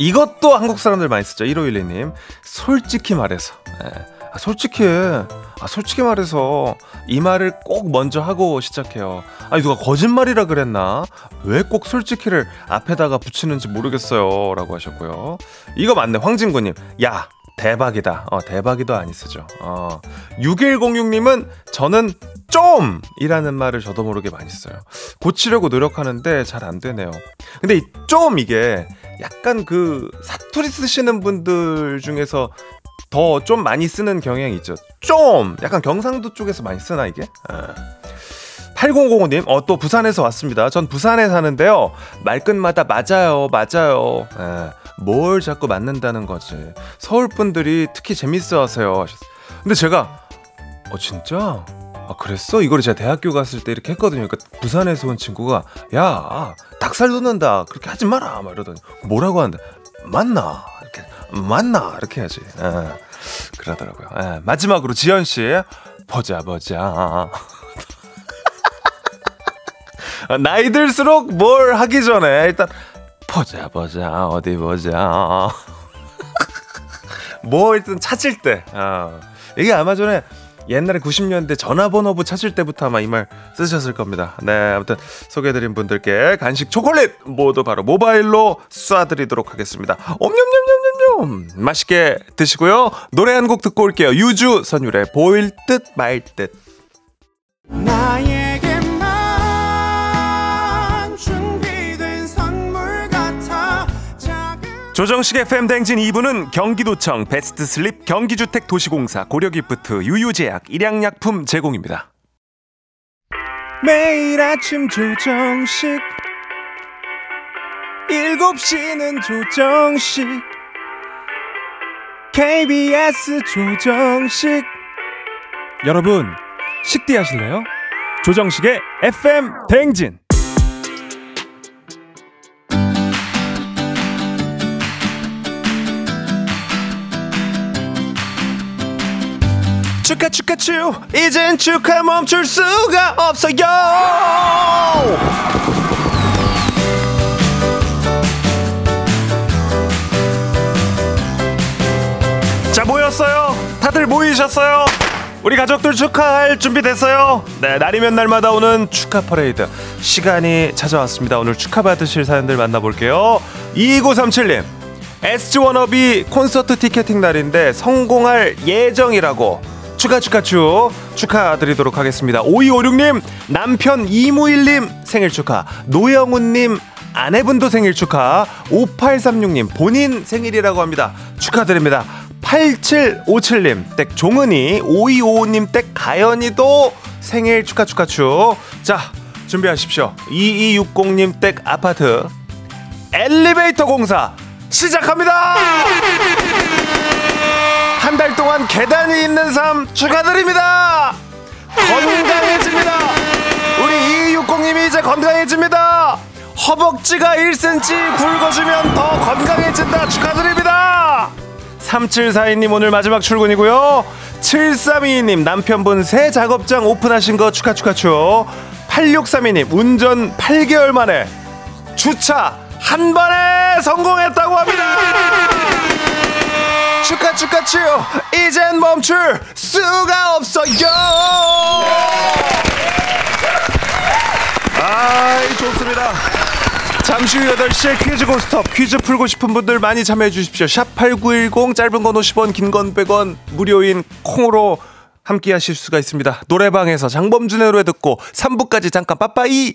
이것도 한국 사람들 많이 쓰죠. 일오일이님, 솔직히 말해서. 에. 아, 솔직히 아, 솔직히 말해서 이 말을 꼭 먼저 하고 시작해요. 아니 누가 거짓말이라 그랬나? 왜 꼭 솔직히를 앞에다가 붙이는지 모르겠어요. 라고 하셨고요. 이거 맞네. 황진구님. 야 대박이다. 어, 대박이도 안 쓰죠. 어. 육일공육님은 저는 좀 이라는 말을 저도 모르게 많이 써요. 고치려고 노력하는데 잘 안 되네요. 근데 이 좀 이게 약간 그 사투리 쓰시는 분들 중에서 더 좀 많이 쓰는 경향이 있죠. 좀 약간 경상도 쪽에서 많이 쓰나 이게? 아. 팔공공오님 어, 또 부산에서 왔습니다. 전 부산에 사는데요. 말끝마다 맞아요 맞아요. 아, 뭘 자꾸 맞는다는 거지. 서울 분들이 특히 재밌어 하세요. 근데 제가 어 진짜? 아 그랬어? 이거를 제가 대학교 갔을 때 이렇게 했거든요. 그러니까 부산에서 온 친구가 야 닭살 돋는다 그렇게 하지 마라 막 이러더니 뭐라고 하는데 맞나? 이렇게 맞나? 이렇게 해야지. 아, 그러더라고요. 아, 마지막으로 지연씨 보자 보자. 나이 들수록 뭘 하기 전에 일단 보자 보자 어디 보자 뭐 일단 찾을 때 아, 이게 아마 전에 옛날에 구십 년대 전화번호부 찾을 때부터 아마 이 말 쓰셨을 겁니다. 네, 아무튼 소개해드린 분들께 간식 초콜릿 모두 바로 모바일로 쏴드리도록 하겠습니다. 옴뇸뇸뇸뇸뇸 맛있게 드시고요. 노래 한 곡 듣고 올게요. 유주 선율의 보일 듯 말 듯. 조정식 에프엠 대행진 이 부는 경기도청, 베스트슬립, 경기주택도시공사, 고려기프트, 유유제약, 일양약품 제공입니다. 매일 아침 조정식 일곱 시는 조정식 케이비에스 조정식 여러분 식대 하실래요? 조정식의 에프엠 대행진 축하 축하 축 이젠 축하 멈출 수가 없어요. 자 모였어요. 다들 모이셨어요. 우리 가족들 축하할 준비 됐어요. 네, 날이면 날마다 오는 축하 퍼레이드 시간이 찾아왔습니다. 오늘 축하 받으실 사연들 만나볼게요. 이구삼칠님 에스지워너비 콘서트 티켓팅 날인데 성공할 예정이라고 축하 축하 축 축하드리도록 하겠습니다. 오이오육님 남편 이무일님 생일 축하, 노영훈님 아내분도 생일 축하, 오팔삼육님 본인 생일이라고 합니다. 축하드립니다. 팔칠오칠님 댁 종은이, 오이오오님 댁 가연이도 생일 축하 축하 축. 자 준비하십시오. 이이육공님 댁 아파트 엘리베이터 공사 시작합니다. 한 달 동안 계단이 있는 삶 축하드립니다. 건강해집니다. 우리 이육공님이 이제 건강해집니다. 허벅지가 일 센티미터 굵어지면 더 건강해진다. 축하드립니다. 삼칠사이님 오늘 마지막 출근이고요. 칠삼이이님 남편분 새 작업장 오픈하신 거 축하 축하 축. 팔육삼이님 운전 팔 개월 만에 주차 한 번에 성공했다고 합니다. 축하 축하 축. 이젠 멈출 수가 없어요. 아이 좋습니다. 잠시 후 여덟 시에 퀴즈 고스톱, 퀴즈 풀고 싶은 분들 많이 참여해 주십시오. 샵팔구일공 짧은 건 오십 원, 긴 건 백 원, 무료인 콩으로 함께 하실 수가 있습니다. 노래방에서 장범준의 노래 듣고 삼 부까지 잠깐 빠빠이.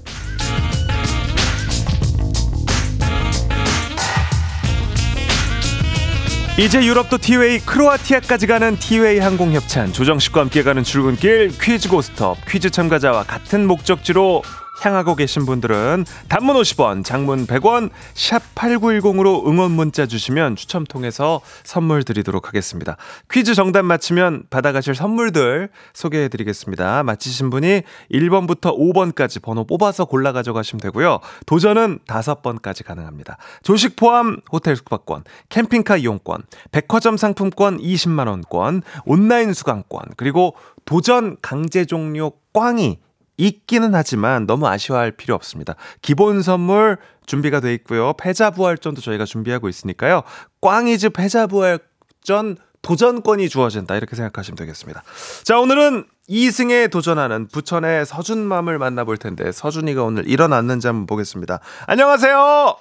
이제 유럽도 티웨이, 크로아티아까지 가는 티웨이 항공협찬, 조정식과 함께 가는 출근길 퀴즈 고스톱. 퀴즈 참가자와 같은 목적지로 향하고 계신 분들은 단문 오십 원, 장문 백 원, 샵 팔구일공으로 응원 문자 주시면 추첨 통해서 선물 드리도록 하겠습니다. 퀴즈 정답 맞히면 받아가실 선물들 소개해드리겠습니다. 맞히신 분이 일 번부터 오 번까지 번호 뽑아서 골라 가져가시면 되고요. 도전은 다섯 번까지 가능합니다. 조식 포함 호텔 숙박권, 캠핑카 이용권, 백화점 상품권 이십만 원권, 온라인 수강권, 그리고 도전 강제 종료 꽝이 있기는 하지만 너무 아쉬워할 필요 없습니다. 기본 선물 준비가 돼 있고요. 패자부활전도 저희가 준비하고 있으니까요. 꽝이즈 패자부활전 도전권이 주어진다, 이렇게 생각하시면 되겠습니다. 자, 오늘은 이승에 도전하는 부천의 서준맘을 만나볼 텐데, 서준이가 오늘 일어났는지 한번 보겠습니다. 안녕하세요.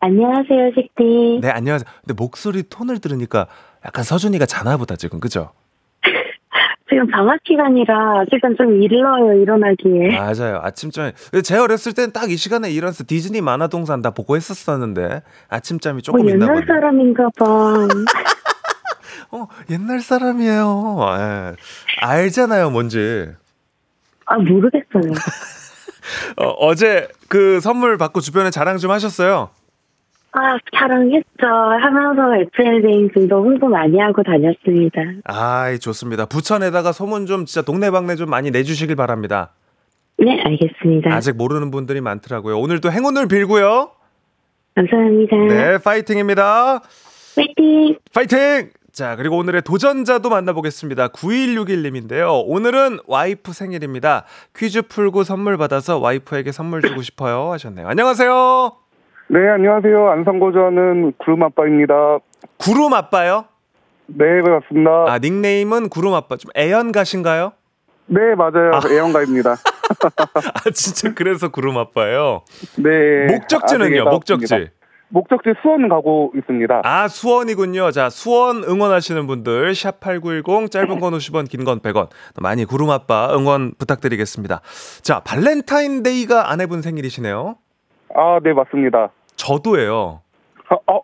안녕하세요, 식디. 네, 안녕하세요. 근데 목소리 톤을 들으니까 약간 서준이가 자나보다 지금, 그죠? 지금 방학 기간이라 아직은 좀 일러요, 일어나기에. 맞아요. 아침잠에. 제 어렸을 때는 딱 이 시간에 일어나서 디즈니 만화동산 다 보고 했었었는데 아침잠이 조금 어, 있나 보네. 옛날 사람인가 봐. 어, 옛날 사람이에요. 에. 알잖아요, 뭔지. 아, 모르겠어요. 어, 어제 그 선물 받고 주변에 자랑 좀 하셨어요? 아, 자랑했죠. 하면서 에프엠 대행진도 홍보 많이 하고 다녔습니다. 아이, 좋습니다. 부천에다가 소문 좀 진짜 동네방네 좀 많이 내주시길 바랍니다. 네, 알겠습니다. 아직 모르는 분들이 많더라고요. 오늘도 행운을 빌고요. 감사합니다. 네, 파이팅입니다. 파이팅! 파이팅! 자, 그리고 오늘의 도전자도 만나보겠습니다. 구일육일님인데요. 오늘은 와이프 생일입니다. 퀴즈 풀고 선물 받아서 와이프에게 선물 주고 싶어요 하셨네요. 안녕하세요. 네, 안녕하세요. 안성고저는 구름아빠입니다. 구름아빠요? 네, 맞습니다. 아, 닉네임은 구름아빠. 좀 애연가신가요? 네, 맞아요. 아. 애연가입니다. 아, 진짜 그래서 구름아빠예요? 네. 목적지는요? 아, 목적지. 목적지 수원 가고 있습니다. 아, 수원이군요. 자, 수원 응원하시는 분들 샵팔구일공 짧은 건 오십 원, 긴 건 백 원. 많이 구름아빠 응원 부탁드리겠습니다. 자, 발렌타인데이가 아내분 생일이시네요. 아, 네, 맞습니다. 저도예요. 아, 어.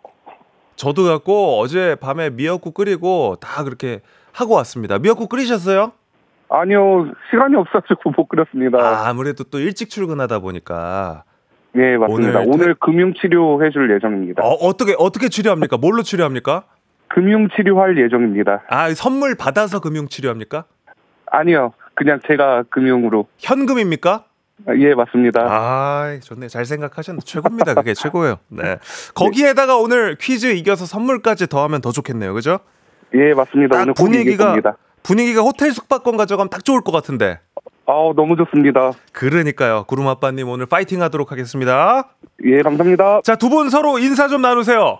저도 갖고 어제 밤에 미역국 끓이고 다 그렇게 하고 왔습니다. 미역국 끓이셨어요? 아니요, 시간이 없어가지고 못 끓였습니다. 아, 아무래도 또 일찍 출근하다 보니까. 네, 맞습니다. 오늘, 오늘 금융치료 해줄 예정입니다. 어, 어떻게 어떻게 치료합니까? 뭘로 치료합니까? 금융치료할 예정입니다. 아, 선물 받아서 금융치료합니까? 아니요, 그냥 제가 금융으로. 현금입니까? 예, 맞습니다. 아, 좋네. 잘 생각하셨네. 최고입니다. 그게 최고예요. 네. 거기에다가 오늘 퀴즈 이겨서 선물까지 더하면 더 좋겠네요. 그죠? 예, 맞습니다. 오늘 분위기가 분위기가 호텔 숙박권 가져가면 딱 좋을 것 같은데. 아우, 너무 좋습니다. 그러니까요. 구름아빠님 오늘 파이팅 하도록 하겠습니다. 예, 감사합니다. 자, 두 분 서로 인사 좀 나누세요.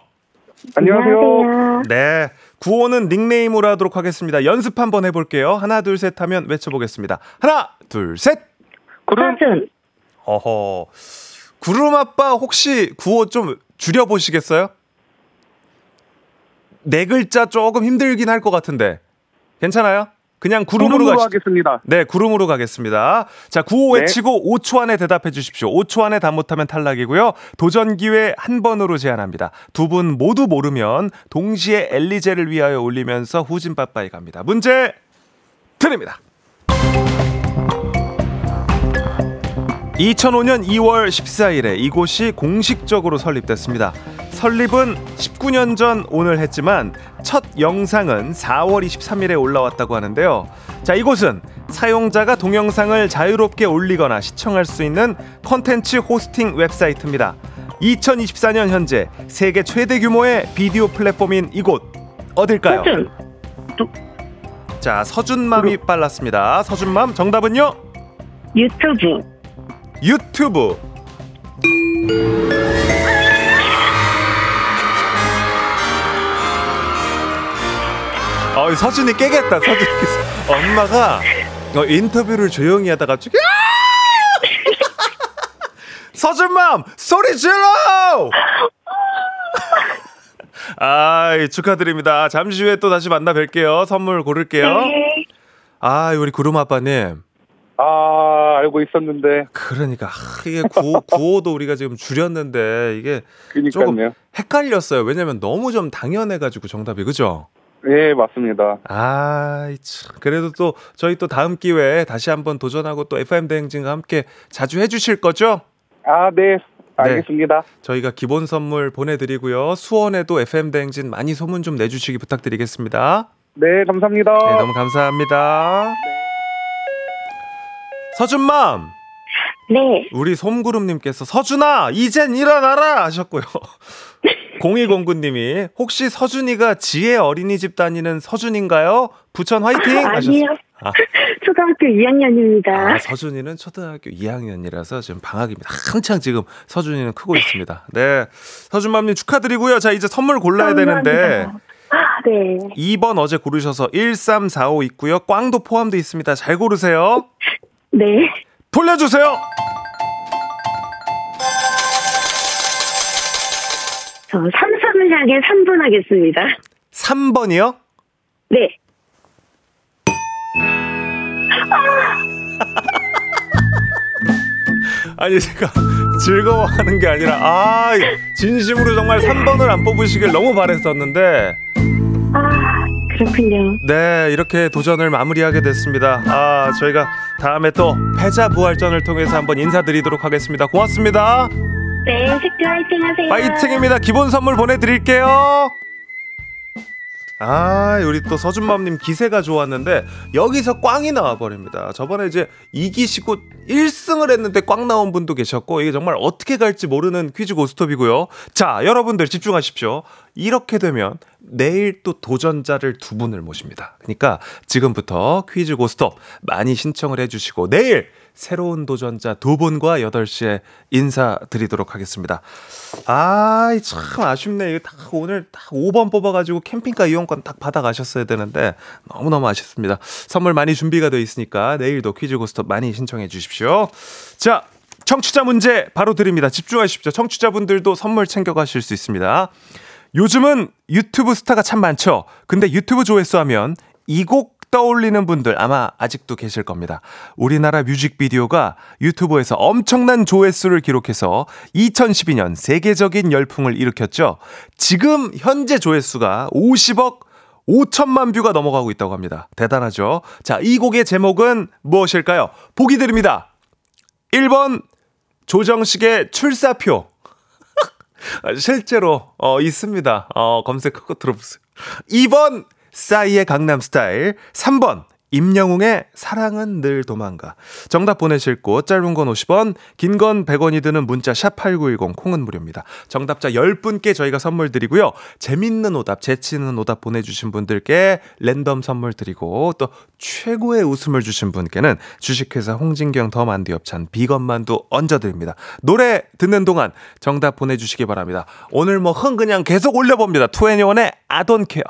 안녕하세요. 네, 구호는 닉네임으로 하도록 하겠습니다. 연습 한번 해볼게요. 하나 둘 셋 하면 외쳐보겠습니다. 하나 둘 셋. 구름. 어허. 구름 아빠 혹시 구호 좀 줄여보시겠어요? 네 글자 조금 힘들긴 할 것 같은데 괜찮아요? 그냥 구름으로, 구름으로 가겠습니다. 네, 구름으로 가겠습니다. 자, 구호 외치고 네. 오 초 안에 대답해 주십시오. 오 초 안에 다 못하면 탈락이고요. 도전 기회 한 번으로 제한합니다. 두 분 모두 모르면 동시에 엘리제를 위하여 올리면서 후진 빠빠이 갑니다. 문제 드립니다. 이천오 년 이월 십사 일에 이곳이 공식적으로 설립됐습니다. 설립은 십구 년 전 오늘 했지만 첫 영상은 사월 이십삼 일에 올라왔다고 하는데요. 자, 이곳은 사용자가 동영상을 자유롭게 올리거나 시청할 수 있는 컨텐츠 호스팅 웹사이트입니다. 이천이십사 년 현재 세계 최대 규모의 비디오 플랫폼인 이곳 어딜까요? 자, 서준맘이 빨랐습니다. 서준맘 정답은요? 유튜브. 유튜브. 어, 서준이 깨겠다. 서준이 엄마가 어, 인터뷰를 조용히 하다가 갑자기 서준맘 소리 질러! 아, 축하드립니다. 잠시 후에 또 다시 만나 뵐게요. 선물 고를게요. 네. 아, 우리 구름 아빠님. 아, 알고 있었는데. 그러니까 아, 이게 구, 구호도 우리가 지금 줄였는데 이게 그러니까요. 조금 헷갈렸어요. 왜냐면 너무 좀 당연해가지고 정답이 그죠? 예, 맞습니다. 아, 참. 그래도 또 저희 또 다음 기회에 다시 한번 도전하고 또 에프엠 대행진과 함께 자주 해주실 거죠? 아, 네. 알겠습니다. 네. 저희가 기본 선물 보내드리고요. 수원에도 에프엠 대행진 많이 소문 좀 내주시기 부탁드리겠습니다. 네, 감사합니다. 네, 너무 감사합니다. 네. 서준맘. 네. 우리 솜구름님께서 서준아 이젠 일어나라 하셨고요. 공이공구 님이 혹시 서준이가 지혜 어린이집 다니는 서준인가요? 부천 화이팅! 아니요. 하셨어요. 아. 초등학교 이 학년입니다. 아, 서준이는 초등학교 이 학년이라서 지금 방학입니다. 한창 지금 서준이는 크고 있습니다. 네, 서준맘님 축하드리고요. 자, 이제 선물 골라야 감사합니다. 되는데 네. 이 번 어제 고르셔서 일삼사오 있고요. 꽝도 포함되어 있습니다. 잘 고르세요. 네. 돌려주세요. 저 삼삼을 향해 삼 번 하겠습니다. 삼 번이요? 네. 아니 제가 즐거워하는 게 아니라 아 진심으로 정말 삼 번을 안 뽑으시길 너무 바랬었는데 아 그렇군요. 네, 이렇게 도전을 마무리하게 됐습니다. 아, 저희가 다음에 또 패자부활전을 통해서 한번 인사드리도록 하겠습니다. 고맙습니다. 네, 식구 화이팅 하세요. 화이팅입니다. 기본 선물 보내드릴게요. 아, 우리 또 서준맘님 기세가 좋았는데 여기서 꽝이 나와버립니다. 저번에 이제 이기시고 일 승을 했는데 꽝 나온 분도 계셨고 이게 정말 어떻게 갈지 모르는 퀴즈 고스톱이고요. 자, 여러분들 집중하십시오. 이렇게 되면 내일 또 도전자를 두 분을 모십니다. 그러니까 지금부터 퀴즈 고스톱 많이 신청을 해주시고 내일 새로운 도전자 두 분과 여덟 시에 인사드리도록 하겠습니다. 아, 참 아쉽네. 딱 오늘 딱 오 번 뽑아가지고 캠핑카 이용권 딱 받아가셨어야 되는데 너무너무 아쉽습니다. 선물 많이 준비가 되어 있으니까 내일도 퀴즈 고스톱 많이 신청해 주십시오. 자, 청취자 문제 바로 드립니다. 집중하십시오. 청취자분들도 선물 챙겨가실 수 있습니다. 요즘은 유튜브 스타가 참 많죠. 근데 유튜브 조회수 하면 이 곡 떠올리는 분들 아마 아직도 계실 겁니다. 우리나라 뮤직비디오가 유튜브에서 엄청난 조회수를 기록해서 이천십이 년 세계적인 열풍을 일으켰죠. 지금 현재 조회수가 오십억 오천만 뷰가 넘어가고 있다고 합니다. 대단하죠. 자, 이 곡의 제목은 무엇일까요? 보기 드립니다. 일 번 조정식의 출사표. 실제로 어, 있습니다. 어, 검색하고 들어보세요. 이 번 싸이의 강남스타일. 삼 번 임영웅의 사랑은 늘 도망가. 정답 보내실 곳 짧은 건 오십 원, 긴 건 백 원이 드는 문자 샵팔구일공, 콩은 무료입니다. 정답자 열 분께 저희가 선물 드리고요. 재밌는 오답, 재치있는 오답 보내주신 분들께 랜덤 선물 드리고, 또 최고의 웃음을 주신 분께는 주식회사 홍진경 더 만두 엽찬 비건 만두 얹어드립니다. 노래 듣는 동안 정답 보내주시기 바랍니다. 오늘 뭐 흥 그냥 계속 올려봅니다. 투애니원의 아돈케어.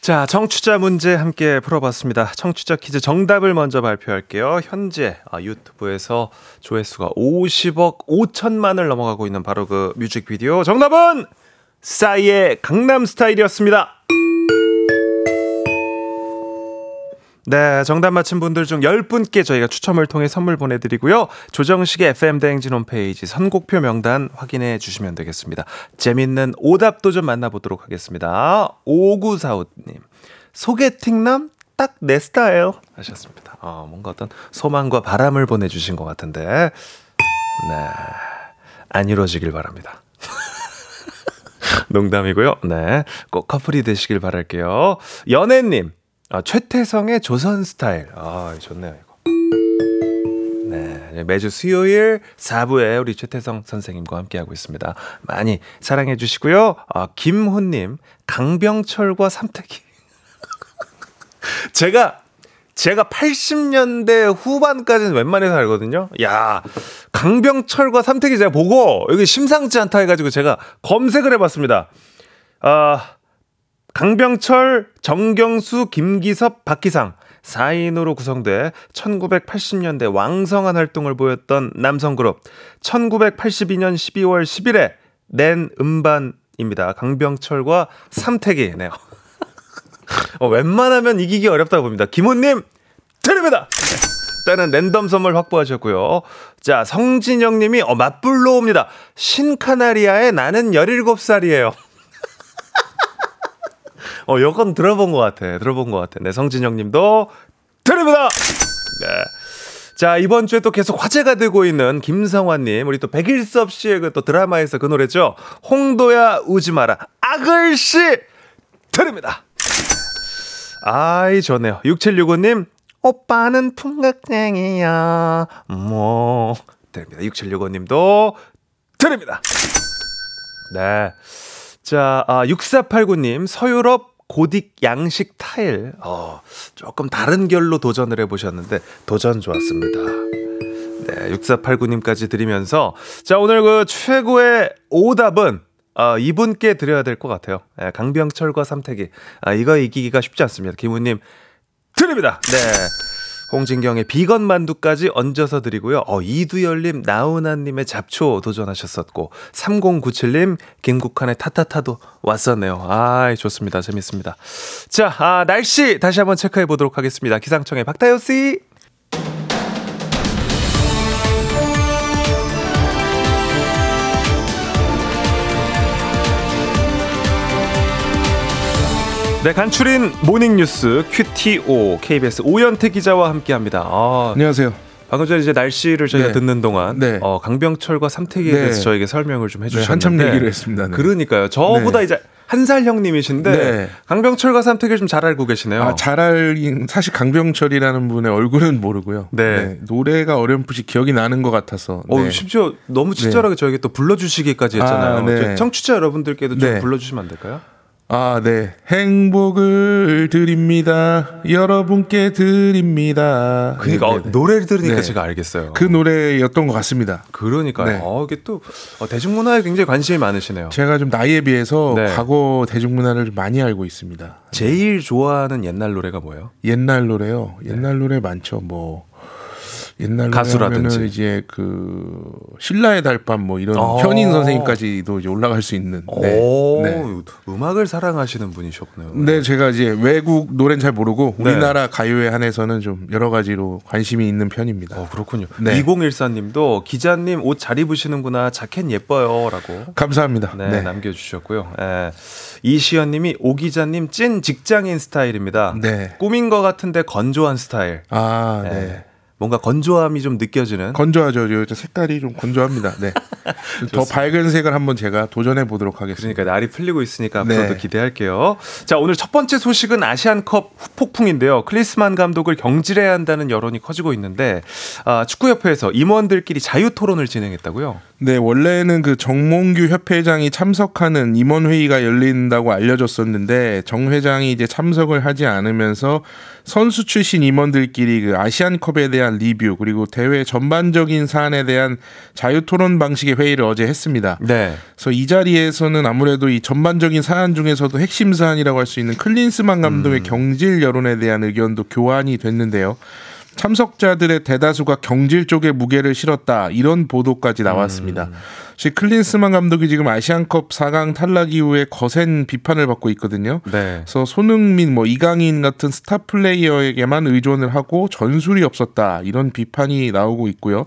자, 청취자 문제 함께 풀어봤습니다. 청취자 퀴즈 정답을 먼저 발표할게요. 현재 유튜브에서 조회수가 오십억 오천만을 넘어가고 있는 바로 그 뮤직비디오, 정답은 싸이의 강남스타일이었습니다. 네, 정답 맞힌 분들 중 열 분께 저희가 추첨을 통해 선물 보내드리고요. 조정식의 에프엠 대행진 홈페이지 선곡표 명단 확인해 주시면 되겠습니다. 재밌는 오답도 좀 만나보도록 하겠습니다. 오구사오님, 소개팅남 딱 내 스타일 하셨습니다. 어, 뭔가 어떤 소망과 바람을 보내주신 것 같은데, 네, 안 이루어지길 바랍니다. 농담이고요. 네, 꼭 커플이 되시길 바랄게요. 연애님, 아, 최태성의 조선 스타일. 아, 좋네요, 이거. 네, 매주 수요일 사 부에 우리 최태성 선생님과 함께하고 있습니다. 많이 사랑해 주시고요. 아, 김훈님, 강병철과 삼태기. 제가 제가 팔십 년대 후반까지는 웬만해서 알거든요. 야, 강병철과 삼태기 제가 보고 여기 심상치 않다 해가지고 제가 검색을 해봤습니다. 아. 강병철, 정경수, 김기섭, 박희상 사 인으로 구성돼 천구백팔십 년대 왕성한 활동을 보였던 남성 그룹, 천구백팔십이 년 십이월 십일에 낸 음반입니다. 강병철과 삼태기네요. 어, 웬만하면 이기기 어렵다고 봅니다. 김훈님 드립니다. 일단은 랜덤 선물 확보하셨고요. 자, 성진영님이 어, 맞불로 옵니다. 신카나리아의 나는 열일곱 살이에요. 어, 여건 들어본 것 같아. 들어본 것 같아. 네, 성진영 님도 드립니다! 네. 자, 이번 주에 또 계속 화제가 되고 있는 김성환 님. 우리 또 백일섭 씨의 그 또 드라마에서 그 노래죠. 홍도야 우지마라. 아글씨! 드립니다! 아이, 좋네요. 육칠육오 님. 오빠는 풍각쟁이야. 뭐. 드립니다. 육칠육오 님도 드립니다! 네. 자, 아, 육사팔구 님, 서유럽 고딕 양식 타일. 어, 조금 다른 결로 도전을 해보셨는데 도전 좋았습니다. 네, 육사팔구 님까지 드리면서, 자, 오늘 그 최고의 오답은 아, 이분께 드려야 될 것 같아요. 네, 강병철과 삼태기. 아, 이거 이기기가 쉽지 않습니다. 김우님 드립니다. 네, 홍진경의 비건 만두까지 얹어서 드리고요. 어, 이두열님, 나훈아님의 잡초 도전하셨었고, 삼공구칠 님, 김국환의 타타타도 왔었네요. 아, 좋습니다. 재밌습니다. 자, 아, 날씨 다시 한번 체크해 보도록 하겠습니다. 기상청의 박다효 씨. 네, 간추린 모닝뉴스 큐티오 케이비에스 오연태 기자와 함께합니다. 아, 안녕하세요. 방금 전에 이제 날씨를 저희가 네. 듣는 동안 네. 어, 강병철과 삼태기에 네. 대해서 저에게 설명을 좀 해주셨는데 네, 한참 얘기를 했습니다. 네. 그러니까요. 저보다 네. 이제 한 살 형님이신데 네. 강병철과 삼태기를 좀 잘 알고 계시네요. 아, 잘 알긴, 사실 강병철이라는 분의 얼굴은 모르고요. 네. 네. 노래가 어렴풋이 기억이 나는 것 같아서. 어, 네. 심지어 너무 친절하게 네. 저에게 또 불러주시기까지 했잖아요. 아, 네. 청취자 여러분들께도 좀 네. 불러주시면 안 될까요? 아, 네. 행복을 드립니다. 여러분께 드립니다. 그러니까 어, 노래를 들으니까 네. 제가 알겠어요. 그 노래였던 것 같습니다. 그러니까요. 네. 어, 이게 또 어, 대중문화에 굉장히 관심이 많으시네요. 제가 좀 나이에 비해서 네. 과거 대중문화를 많이 알고 있습니다. 제일 좋아하는 옛날 노래가 뭐예요? 옛날 노래요? 옛날 네. 노래 많죠. 뭐 옛날 가수라든지 이제 그 신라의 달밤 뭐 이런 현인 선생님까지도 이제 올라갈 수 있는. 네. 네. 음악을 사랑하시는 분이셨군요. 네, 제가 이제 외국 노래는 잘 모르고 네. 우리나라 가요에 한해서는 좀 여러 가지로 관심이 있는 편입니다. 어, 그렇군요. 네. 이공일사 님도 기자님 옷 잘 입으시는구나, 자켓 예뻐요라고. 감사합니다. 네, 네. 남겨주셨고요. 네. 이시연님이 오 기자님 찐 직장인 스타일입니다. 네. 꾸민 것 같은데 건조한 스타일. 아, 네. 네. 뭔가 건조함이 좀 느껴지는. 건조하죠. 색깔이 좀 건조합니다. 네. 더 밝은 색을 한번 제가 도전해 보도록 하겠습니다. 그러니까 날이 풀리고 있으니까 앞으로도 네. 기대할게요. 자, 오늘 첫 번째 소식은 아시안컵 후폭풍인데요. 클린스만 감독을 경질해야 한다는 여론이 커지고 있는데 아, 축구협회에서 임원들끼리 자유토론을 진행했다고요? 네, 원래는 그 정몽규 협회장이 참석하는 임원회의가 열린다고 알려졌었는데 정 회장이 이제 참석을 하지 않으면서 선수 출신 임원들끼리 그 아시안컵에 대한 리뷰 그리고 대회 전반적인 사안에 대한 자유토론 방식의 회의를 어제 했습니다. 네. 그래서 이 자리에서는 아무래도 이 전반적인 사안 중에서도 핵심 사안이라고 할 수 있는 클린스만 감독의 음. 경질 여론에 대한 의견도 교환이 됐는데요. 참석자들의 대다수가 경질 쪽에 무게를 실었다 이런 보도까지 나왔습니다. 음. 클린스만 감독이 지금 아시안컵 사 강 탈락 이후에 거센 비판을 받고 있거든요. 네. 그래서 손흥민, 뭐 이강인 같은 스타 플레이어에게만 의존을 하고 전술이 없었다 이런 비판이 나오고 있고요.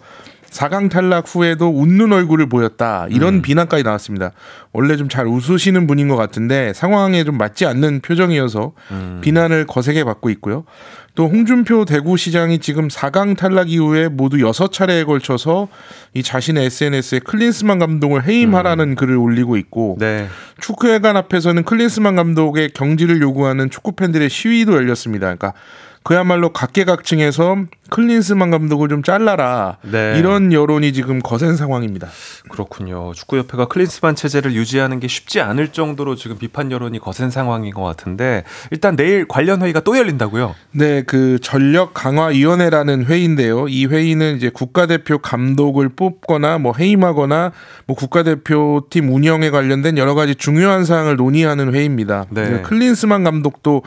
사 강 탈락 후에도 웃는 얼굴을 보였다 이런 음. 비난까지 나왔습니다. 원래 좀 잘 웃으시는 분인 것 같은데 상황에 좀 맞지 않는 표정이어서 음. 비난을 거세게 받고 있고요. 또 홍준표 대구시장이 지금 사 강 탈락 이후에 모두 여섯 차례에 걸쳐서 이 자신의 에스엔에스에 클린스만 감독을 해임하라는 음. 글을 올리고 있고 네. 축구회관 앞에서는 클린스만 감독의 경질을 요구하는 축구팬들의 시위도 열렸습니다. 그러니까 그야말로 각계각층에서 클린스만 감독을 좀 잘라라 네. 이런 여론이 지금 거센 상황입니다. 그렇군요. 축구협회가 클린스만 체제를 유지하는 게 쉽지 않을 정도로 지금 비판 여론이 거센 상황인 것 같은데 일단 내일 관련 회의가 또 열린다고요? 네, 그 전력 강화위원회라는 회의인데요. 이 회의는 이제 국가대표 감독을 뽑거나 뭐 해임하거나 뭐 국가대표팀 운영에 관련된 여러 가지 중요한 사항을 논의하는 회의입니다. 네. 클린스만 감독도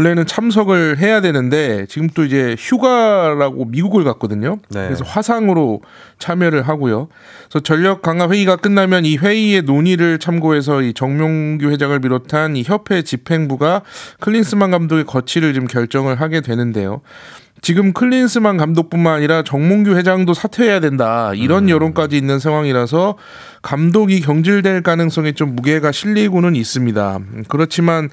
원래는 참석을 해야 되는데 지금 또 이제 휴가라고 미국을 갔거든요. 네. 그래서 화상으로 참여를 하고요. 그래서 전력 강화 회의가 끝나면 이 회의의 논의를 참고해서 이 정몽규 회장을 비롯한 이 협회 집행부가 클린스만 감독의 거취를 지금 결정을 하게 되는데요. 지금 클린스만 감독뿐만 아니라 정몽규 회장도 사퇴해야 된다 이런 음. 여론까지 있는 상황이라서 감독이 경질될 가능성에 좀 무게가 실리고는 있습니다. 그렇지만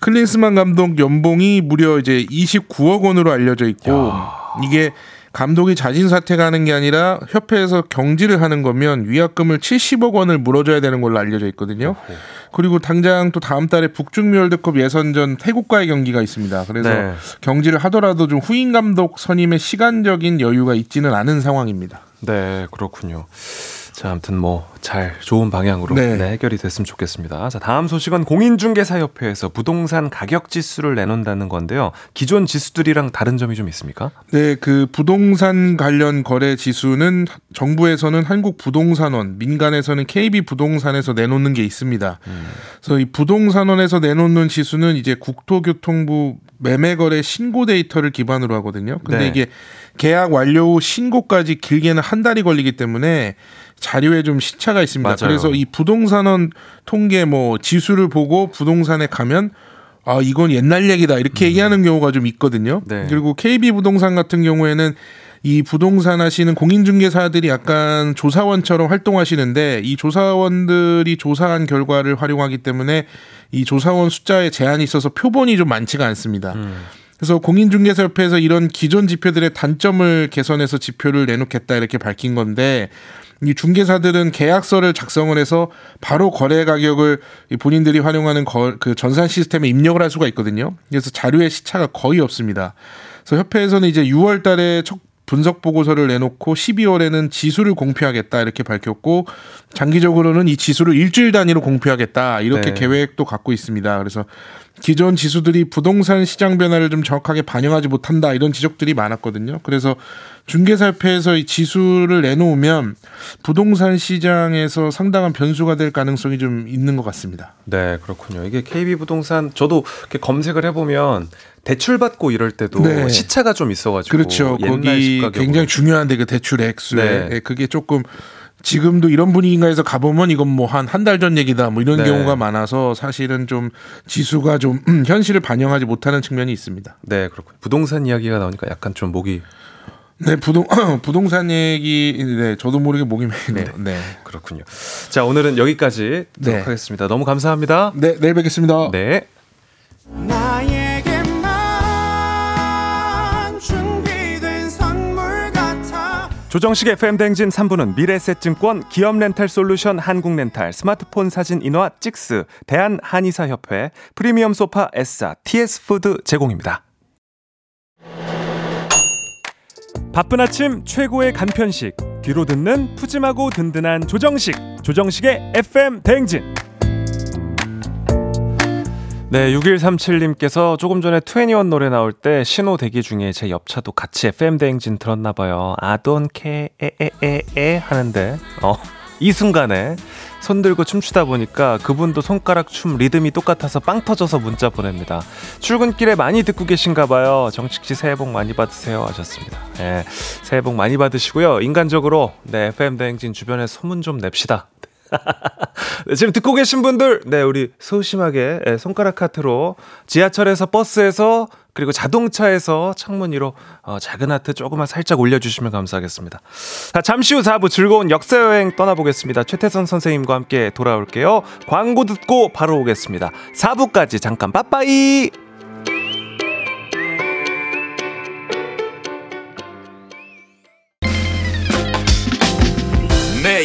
클린스만 감독 연봉이 무려 이제 이십구억 원으로 알려져 있고 야. 이게 감독이 자진 사퇴하는 게 아니라 협회에서 경질을 하는 거면 위약금을 칠십억 원을 물어줘야 되는 걸로 알려져 있거든요. 네. 그리고 당장 또 다음 달에 북중미 월드컵 예선전 태국과의 경기가 있습니다. 그래서 네. 경질을 하더라도 좀 후임 감독 선임의 시간적인 여유가 있지는 않은 상황입니다. 네, 그렇군요. 자, 아무튼 뭐 잘 좋은 방향으로 네. 네, 해결이 됐으면 좋겠습니다. 자, 다음 소식은 공인중개사협회에서 부동산 가격 지수를 내놓는다는 건데요. 기존 지수들이랑 다른 점이 좀 있습니까? 네, 그 부동산 관련 거래 지수는 정부에서는 한국부동산원, 민간에서는 케이비부동산에서 내놓는 게 있습니다. 음. 그래서 이 부동산원에서 내놓는 지수는 이제 국토교통부 매매거래 신고 데이터를 기반으로 하거든요. 근데 네. 이게 계약 완료 후 신고까지 길게는 한 달이 걸리기 때문에 자료에 좀 시차가 있습니다. 맞아요. 그래서 이 부동산원 통계 뭐 지수를 보고 부동산에 가면 아 이건 옛날 얘기다 이렇게 음. 얘기하는 경우가 좀 있거든요. 네. 그리고 케이비부동산 같은 경우에는 이 부동산 하시는 공인중개사들이 약간 조사원처럼 활동하시는데 이 조사원들이 조사한 결과를 활용하기 때문에 이 조사원 숫자에 제한이 있어서 표본이 좀 많지가 않습니다. 음. 그래서 공인중개사협회에서 이런 기존 지표들의 단점을 개선해서 지표를 내놓겠다 이렇게 밝힌 건데 이 중개사들은 계약서를 작성을 해서 바로 거래 가격을 본인들이 활용하는 거, 그 전산 시스템에 입력을 할 수가 있거든요. 그래서 자료의 시차가 거의 없습니다. 그래서 협회에서는 이제 유월 달에 첫 분석 보고서를 내놓고 십이월에는 지수를 공표하겠다 이렇게 밝혔고 장기적으로는 이 지수를 일주일 단위로 공표하겠다 이렇게 네. 계획도 갖고 있습니다. 그래서 기존 지수들이 부동산 시장 변화를 좀 정확하게 반영하지 못한다 이런 지적들이 많았거든요. 그래서 중개사협회에서 이 지수를 내놓으면 부동산 시장에서 상당한 변수가 될 가능성이 좀 있는 것 같습니다. 네, 그렇군요. 이게 케이비부동산 저도 이렇게 검색을 해보면 대출받고 이럴 때도 네. 시차가 좀 있어가지고 그렇죠. 거기 굉장히 중요한데 그 대출 액수에 네. 그게 조금 지금도 이런 분위기인가에서 가보면 이건 뭐 한 한 달 전 얘기다 뭐 이런 네. 경우가 많아서 사실은 좀 지수가 좀 현실을 반영하지 못하는 측면이 있습니다. 네, 그렇군요. 부동산 이야기가 나오니까 약간 좀 목이 네, 부동 부동산 얘기 네, 저도 모르게 목이 메이네요. 네. 네. 그렇군요. 자, 오늘은 여기까지 네. 하겠습니다. 너무 감사합니다. 네, 내일 뵙겠습니다. 네. 나에게만 준비된 선물 조정식 에프엠 대행진 삼 부는 미래에셋증권, 기업렌탈솔루션, 한국렌탈, 스마트폰 사진 인화, 찍스, 대한한의사협회, 프리미엄 소파, 에싸, 티에스푸드 제공입니다. 바쁜 아침 최고의 간편식, 귀로 듣는 푸짐하고 든든한 조정식, 조정식의 에프엠 대행진. 네, 육일삼칠님께서 조금 전에 투애니원 노래 나올 때 신호 대기 중에 제 옆차도 같이 에프엠 대행진 들었나봐요. 아돈케어 하는데 어, 이 순간에 손들고 춤추다 보니까 그분도 손가락 춤 리듬이 똑같아서 빵 터져서 문자 보냅니다. 출근길에 많이 듣고 계신가봐요. 정식씨 새해 복 많이 받으세요 하셨습니다. 네, 새해 복 많이 받으시고요. 인간적으로 네, 에프엠 대행진 주변에 소문 좀 냅시다. 네, 지금 듣고 계신 분들, 네, 우리 소심하게 네, 손가락 하트로 지하철에서, 버스에서, 그리고 자동차에서 창문 위로 어, 작은 하트 조금만 살짝 올려주시면 감사하겠습니다. 자, 잠시 후 사 부 즐거운 역사여행 떠나보겠습니다. 최태성 선생님과 함께 돌아올게요. 광고 듣고 바로 오겠습니다. 사 부까지 잠깐 빠빠이. 내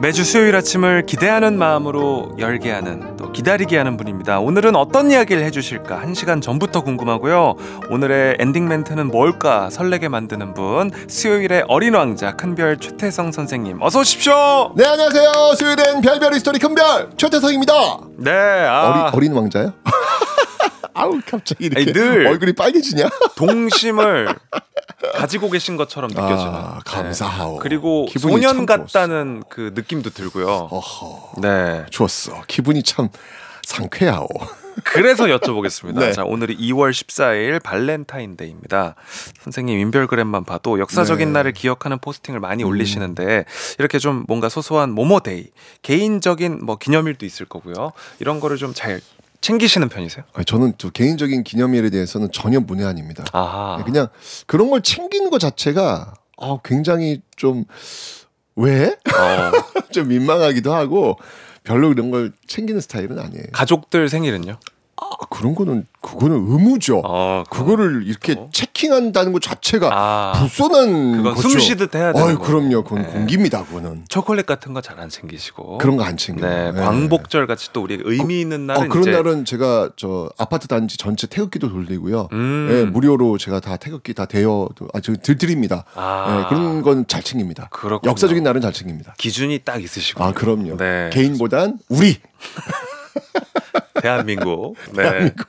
매주 수요일 아침을 기대하는 마음으로 열게 하는, 또 기다리게 하는 분입니다. 오늘은 어떤 이야기를 해주실까 한 시간 전부터 궁금하고요. 오늘의 엔딩 멘트는 뭘까 설레게 만드는 분, 수요일의 어린 왕자 큰별 최태성 선생님, 어서 오십시오. 네, 안녕하세요. 수요일엔 별별 히스토리 큰별 최태성입니다. 네, 아... 어리, 어린 왕자요? 아우, 갑자기 이렇게 아니, 늘 얼굴이 빨개지냐? 동심을 가지고 계신 것처럼 느껴지는. 아, 감사하오. 네. 그리고 소년 같다는 좋았어. 그 느낌도 들고요. 어허. 네, 좋았어. 기분이 참 상쾌하오. 그래서 여쭤보겠습니다. 네. 자, 오늘이 이월 십사일 발렌타인데이입니다. 선생님 인별그램만 봐도 역사적인 네. 날을 기억하는 포스팅을 많이 음. 올리시는데, 이렇게 좀 뭔가 소소한 모모데이, 개인적인 뭐 기념일도 있을 거고요. 이런 거를 좀 잘 챙기시는 편이세요? 아니, 저는 또 개인적인 기념일에 대해서는 전혀 문외한입니다. 아하. 그냥 그런 걸 챙기는 것 자체가 어, 굉장히 좀 왜? 어. 좀 민망하기도 하고 별로 이런 걸 챙기는 스타일은 아니에요. 가족들 생일은요? 아, 그런 거는 그거는 의무죠. 어, 그거를 이렇게 어? 체킹한다는 것 자체가 아, 불손한 그건 거죠. 숨 쉬듯 해야 되는 거예요. 그럼요. 그건 네. 공기입니다. 그거는. 초콜릿 같은 거 잘 안 챙기시고. 그런 거 안 챙기고. 네, 네. 광복절 같이 또 우리 의미 있는 날은 어, 그런 이제. 날은 제가 저 아파트 단지 전체 태극기도 돌리고요. 음. 네, 무료로 제가 다 태극기 다 대여 아, 드립니다. 아. 네, 그런 건 잘 챙깁니다. 그렇군요. 역사적인 날은 잘 챙깁니다. 기준이 딱 있으시고요. 아, 그럼요. 네. 개인보단 우리. 대한민국. 네. 대한민국.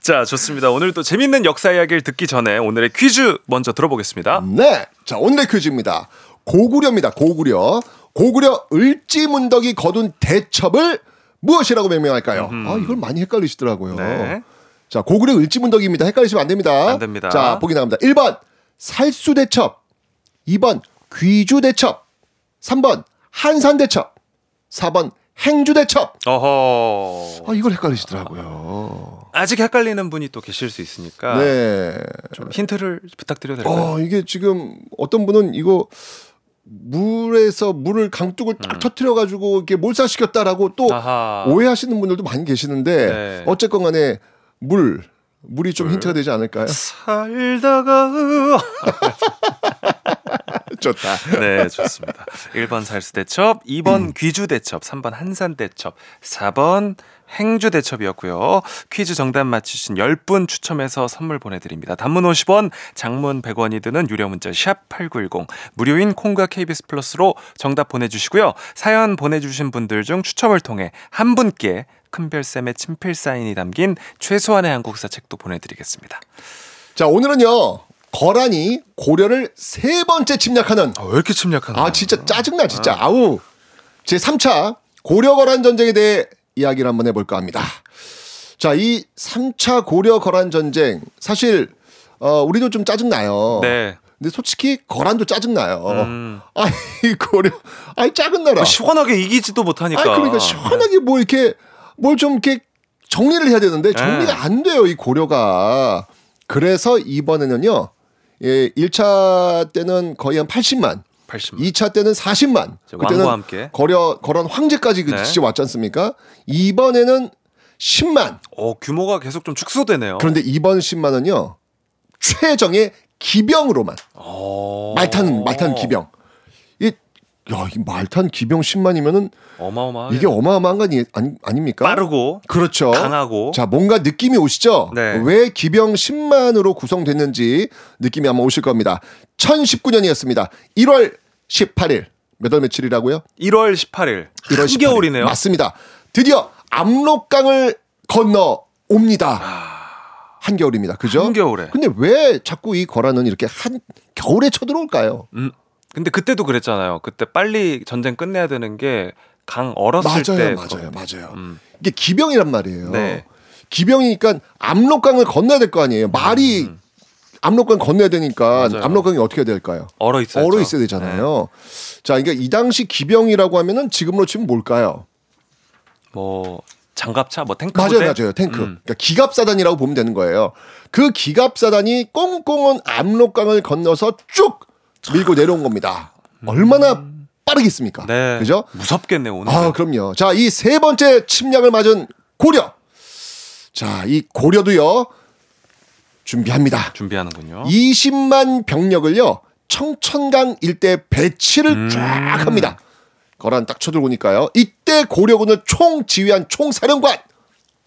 자, 좋습니다. 오늘 또 재밌는 역사 이야기를 듣기 전에 오늘의 퀴즈 먼저 들어보겠습니다. 네. 자, 오늘의 퀴즈입니다. 고구려입니다. 고구려. 고구려 을지문덕이 거둔 대첩을 무엇이라고 명명할까요? 음. 아, 이걸 많이 헷갈리시더라고요. 네. 자, 고구려 을지문덕입니다. 헷갈리시면 안 됩니다. 안 됩니다. 자, 보기 나갑니다. 일 번 살수대첩, 이 번 귀주대첩, 삼 번 한산대첩, 사 번 행주대첩. 어허. 아, 이걸 헷갈리시더라고요. 아직 헷갈리는 분이 또 계실 수 있으니까 네. 좀 힌트를 부탁드려도 될까요? 어, 이게 지금 어떤 분은 이거 물에서 물을 강둑을 딱 음. 터뜨려가지고 이렇게 몰살시켰다라고 또 아하. 오해하시는 분들도 많이 계시는데 네. 어쨌건 간에 물, 물이 좀 물. 힌트가 되지 않을까요? 살다가 좋다. 네, 좋습니다. 일 번 살수대첩, 이 번 음. 귀주대첩, 삼 번 한산대첩, 사 번 행주대첩이었고요. 퀴즈 정답 맞추신 십 분 추첨해서 선물 보내드립니다. 단문 오십 원, 장문 백 원이 드는 유료 문자 샵 팔구일공, 무료인 콩과 케이비에스 플러스로 정답 보내주시고요. 사연 보내주신 분들 중 추첨을 통해 한 분께 큰별쌤의 친필 사인이 담긴 최소한의 한국사 책도 보내드리겠습니다. 자, 오늘은요, 거란이 고려를 세 번째 침략하는. 아, 왜 이렇게 침략하는? 아, 진짜 짜증나, 진짜. 아. 아우. 제삼 차 고려 거란 전쟁에 대해 이야기를 한번 해볼까 합니다. 자, 이 삼 차 고려 거란 전쟁. 사실, 어, 우리도 좀 짜증나요. 네. 근데 솔직히 거란도 짜증나요. 음. 아니, 고려. 아니, 작은 나라. 시원하게 이기지도 못하니까. 아, 그러니까 시원하게 뭐 이렇게 뭘 좀 이렇게 정리를 해야 되는데 정리가 네. 안 돼요, 이 고려가. 그래서 이번에는요. 예, 일 차 때는 거의 한 팔십만. 팔십만. 이 차 때는 사십만. 그때는 함께. 거려, 거란 황제까지 네. 진짜 왔지 않습니까? 이번에는 십만. 어, 규모가 계속 좀 축소되네요. 그런데 이번 십만은요. 최정의 기병으로만. 말탄, 말탄 기병. 이, 야, 이 말탄 기병 십만이면은. 어마어마하네. 이게 어마어마한 거 아니, 아니, 아닙니까? 빠르고. 그렇죠. 강하고. 자, 뭔가 느낌이 오시죠? 네. 왜 기병 십만으로 구성됐는지 느낌이 아마 오실 겁니다. 천십구 년이었습니다. 일월 십팔일. 몇 월 며칠이라고요? 일월 십팔일. 한겨울이네요. 맞습니다. 드디어 압록강을 건너 옵니다. 아. 한겨울입니다. 그죠? 한겨울에. 근데 왜 자꾸 이 거란은 이렇게 한겨울에 쳐들어올까요? 음. 근데 그때도 그랬잖아요. 그때 빨리 전쟁 끝내야 되는 게 강 얼었을 때. 맞아요. 맞아요. 맞아요. 음. 이게 기병이란 말이에요. 네. 기병이니까 압록강을 건너야 될 거 아니에요. 말이 음. 압록강 건너야 되니까 맞아요. 압록강이 어떻게 될까요? 얼어 있어야 얼어 있어야 되잖아요. 네. 자, 그러니까 이 당시 기병이라고 하면은 지금으로 치면 뭘까요? 뭐 장갑차, 뭐 탱크. 맞아요, 부대? 맞아요. 탱크. 음. 그러니까 기갑사단이라고 보면 되는 거예요. 그 기갑사단이 꽁꽁은 압록강을 건너서 쭉 밀고 내려온 겁니다. 음. 얼마나 빠르겠습니까? 네. 그죠? 무섭겠네, 오늘. 아, 그럼요. 자, 이 세 번째 침략을 맞은 고려. 자, 이 고려도요, 준비합니다. 준비하는군요. 이십만 병력을요, 청천강 일대 배치를 음. 쫙 합니다. 거란 딱 쳐들고 오니까요. 이때 고려군을 총 지휘한 총사령관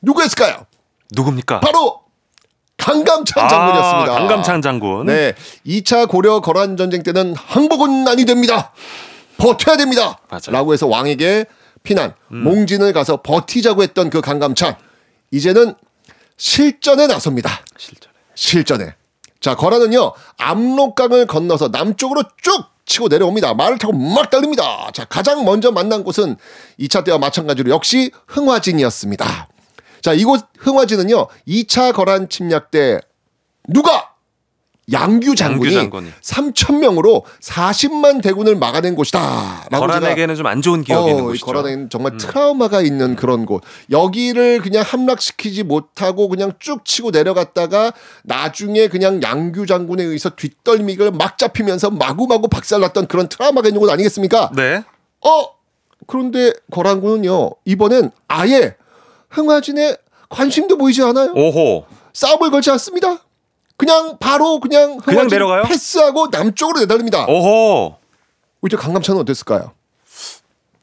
누구였을까요? 누굽니까? 바로 강감찬 아, 장군이었습니다. 강감찬 장군. 네, 이 차 고려 거란 전쟁 때는 항복은 아니 됩니다. 버텨야 됩니다. 맞아요. 라고 해서 왕에게 피난, 음. 몽진을 가서 버티자고 했던 그 강감찬. 이제는 실전에 나섭니다. 실전에. 실전에. 자, 거란은요. 압록강을 건너서 남쪽으로 쭉 치고 내려옵니다. 말을 타고 막 달립니다. 자, 가장 먼저 만난 곳은 이 차 때와 마찬가지로 역시 흥화진이었습니다. 자, 이곳 흥화진은요, 이 차 거란 침략 때 누가? 양규 장군이, 양규 장군이. 삼천 명으로 사십만 대군을 막아낸 곳이다. 거란에게는 좀 안 좋은 기억이 어, 있는 곳이죠. 거란에게는 정말 음. 트라우마가 있는 그런 곳. 여기를 그냥 함락시키지 못하고 그냥 쭉 치고 내려갔다가 나중에 그냥 양규 장군에 의해서 뒷덜미를 막 잡히면서 마구마구 박살났던 그런 트라우마가 있는 곳 아니겠습니까? 네. 어? 그런데 거란군은요. 이번엔 아예 흥화진에 관심도 보이지 않아요. 오호. 싸움을 걸지 않습니다. 그냥 바로 그냥 그냥 내려가요? 패스하고 남쪽으로 내달립니다. 오호. 이제 강감찬은 어땠을까요?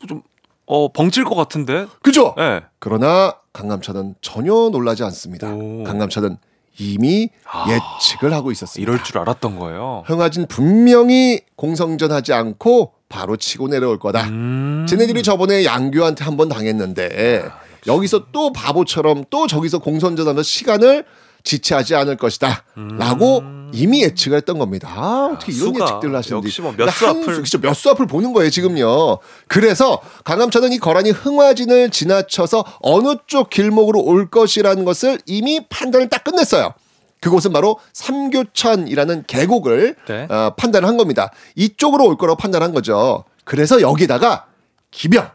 좀 어 벙칠 것 같은데. 그죠? 네. 그러나 강감찬은 전혀 놀라지 않습니다. 오. 강감찬은 이미 아. 예측을 하고 있었습니다. 이럴 줄 알았던 거예요. 흥화진 분명히 공성전하지 않고 바로 치고 내려올 거다. 음. 쟤네들이 저번에 양규한테 한번 당했는데 아, 여기서 또 바보처럼 또 저기서 공성전하면서 시간을 지체하지 않을 것이다. 음. 라고 이미 예측을 했던 겁니다. 아, 어떻게 야, 이런 수가. 예측들을 하시는지. 역시 뭐 몇 수 앞을. 몇 수 앞을 보는 거예요, 지금요. 그래서 강감찬은 이 거란이 흥화진을 지나쳐서 어느 쪽 길목으로 올 것이라는 것을 이미 판단을 딱 끝냈어요. 그곳은 바로 삼교천이라는 계곡을 네. 어, 판단을 한 겁니다. 이쪽으로 올 거라고 판단한 거죠. 그래서 여기다가 기병.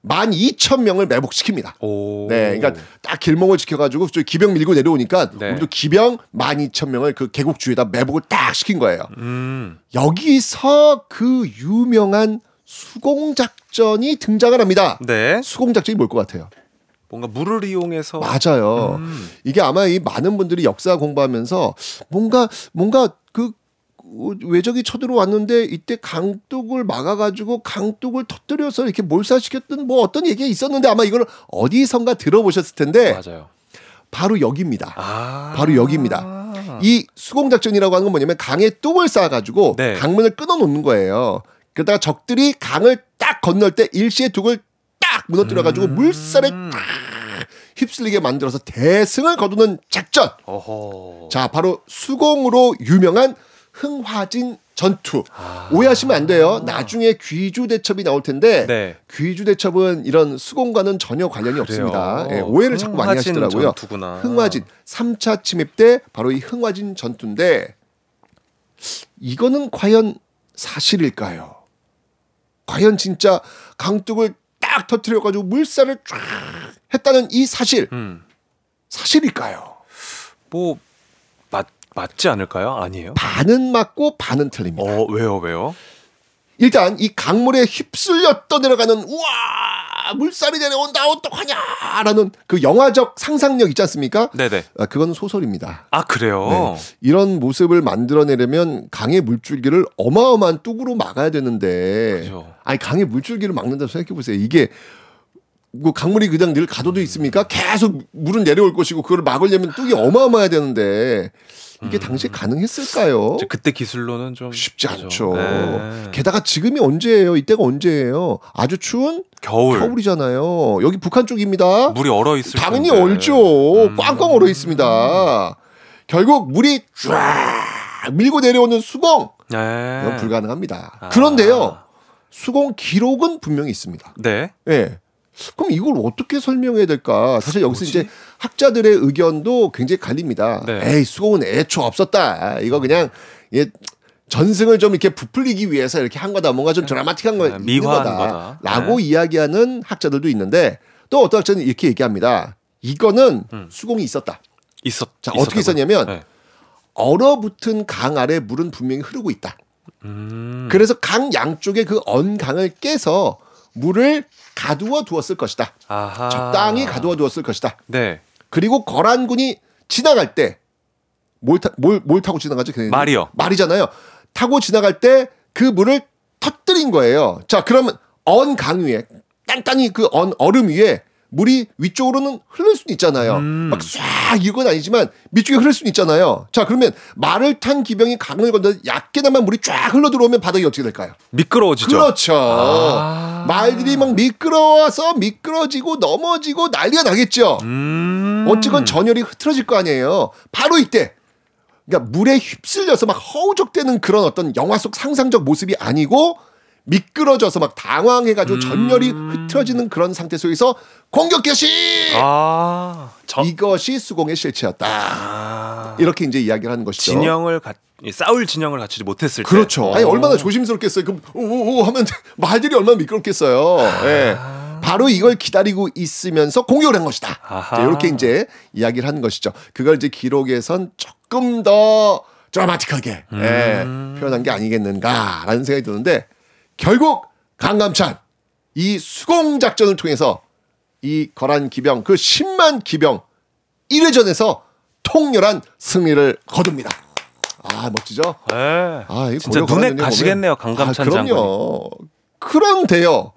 만 이천 명을 매복시킵니다. 오. 네, 그러니까 딱 길목을 지켜가지고 기병 밀고 내려오니까 네. 우리도 기병 만 이천 명을 그 계곡 주위에다 매복을 딱 시킨 거예요. 음. 여기서 그 유명한 수공작전이 등장을 합니다. 네. 수공작전이 뭘 것 같아요? 뭔가 물을 이용해서. 맞아요. 음. 이게 아마 이 많은 분들이 역사 공부하면서 뭔가 뭔가 그 외적이 쳐들어왔는데 이때 강둑을 막아가지고 강둑을 터뜨려서 이렇게 몰살시켰던 뭐 어떤 얘기가 있었는데 아마 이걸 어디선가 들어보셨을 텐데 맞아요. 바로 여기입니다. 아~ 바로 여기입니다. 이 수공작전이라고 하는 건 뭐냐면 강에 똥을 쌓아가지고 네. 강문을 끊어놓는 거예요. 그러다가 적들이 강을 딱 건널 때 일시에 둑을 딱 무너뜨려가지고 음~ 물살에 딱 휩쓸리게 만들어서 대승을 거두는 작전. 어허. 자, 바로 수공으로 유명한 흥화진 전투. 아. 오해하시면 안 돼요. 나중에 귀주대첩이 나올 텐데 네. 귀주대첩은 이런 수공과는 전혀 관련이 그래요. 없습니다. 예, 오해를 자꾸 많이 하시더라고요. 전투구나. 흥화진 삼 차 침입 때 바로 이 흥화진 전투인데 이거는 과연 사실일까요? 과연 진짜 강둑을 딱 터뜨려가지고 물살을 쫙 했다는 이 사실 음. 사실일까요? 뭐 맞. 맞지 않을까요? 아니에요? 반은 맞고 반은 틀립니다. 어, 왜요? 왜요? 일단 이 강물에 휩쓸려 떠내려가는 우와 물살이 내려온다 어떡하냐라는 그 영화적 상상력 있지 않습니까? 네네. 아, 그건 소설입니다. 아 그래요? 네. 이런 모습을 만들어내려면 강의 물줄기를 어마어마한 뚝으로 막아야 되는데 그렇죠. 아니 강의 물줄기를 막는다고 생각해보세요. 이게 뭐 강물이 그냥 늘 가둬도 있습니까? 계속 물은 내려올 것이고 그걸 막으려면 뚝이 어마어마해야 되는데 이게 당시에 가능했을까요? 그때 기술로는 좀 쉽지 않죠. 네. 게다가 지금이 언제예요? 이때가 언제예요? 아주 추운 겨울. 겨울이잖아요. 여기 북한 쪽입니다. 물이 얼어있을 당연히 건데. 얼죠. 음. 꽝꽝 얼어있습니다. 음. 결국 물이 쫙 밀고 내려오는 수공 네. 이건 불가능합니다. 아. 그런데요 수공 기록은 분명히 있습니다. 네. 네. 그럼 이걸 어떻게 설명해야 될까? 사실 여기서 뭐지? 이제 학자들의 의견도 굉장히 갈립니다. 네. 에이, 수공은 애초 없었다. 이거 그냥 예, 전승을 좀 이렇게 부풀리기 위해서 이렇게 한 거다. 뭔가 좀 드라마틱한 거, 네, 미화한 거다. 라고 네. 이야기하는 학자들도 있는데 또 어떤 학자는 이렇게 얘기합니다. 이거는 음. 수공이 있었다. 있었, 자, 어떻게 있었냐면 네. 얼어붙은 강 아래 물은 분명히 흐르고 있다. 음. 그래서 강 양쪽에 그 언강을 깨서 물을 가두어 두었을 것이다. 아하. 적당히 가두어 두었을 것이다. 네. 그리고 거란군이 지나갈 때 뭘 뭘, 뭘 타고 지나가죠? 말이요. 말이잖아요. 타고 지나갈 때 그 물을 터뜨린 거예요. 자, 그러면 언 강 위에 단단히 그 언 얼음 위에 물이 위쪽으로는 흐를 수는 있잖아요. 음. 막 쏴 이건 아니지만 밑쪽에 흐를 수는 있잖아요. 자, 그러면 말을 탄 기병이 강을 건너 약게나마 물이 쫙 흘러 들어오면 바닥이 어떻게 될까요? 미끄러워지죠. 그렇죠. 아. 말들이 막 미끄러워서 미끄러지고 넘어지고 난리가 나겠죠. 음. 어쨌건 전열이 흐트러질 거 아니에요. 바로 이때. 그러니까 물에 휩쓸려서 막 허우적대는 그런 어떤 영화 속 상상적 모습이 아니고 미끄러져서 막 당황해가지고 음... 전열이 흐트러지는 그런 상태 속에서 공격 개시! 아, 저... 이것이 수공의 실체였다. 아... 이렇게 이제 이야기를 하는 것이죠. 진영을 가... 싸울 진영을 갖추지 못했을 때. 그렇죠. 아니 얼마나 조심스럽겠어요. 그럼 오오오 하면 말들이 얼마나 미끄럽겠어요. 아... 네. 바로 이걸 기다리고 있으면서 공격을 한 것이다. 아하... 이렇게 이제 이야기를 하는 것이죠. 그걸 이제 기록에선 조금 더 드라마틱하게 음... 네. 표현한 게 아니겠는가라는 생각이 드는데. 결국 강감찬 이 수공작전을 통해서 이 거란 기병 그 십만 기병 일회전에서 통렬한 승리를 거둡니다. 아 멋지죠? 네. 아, 이 진짜 눈에 가시겠네요. 강감찬 아, 장군이. 그럼요. 그런데요.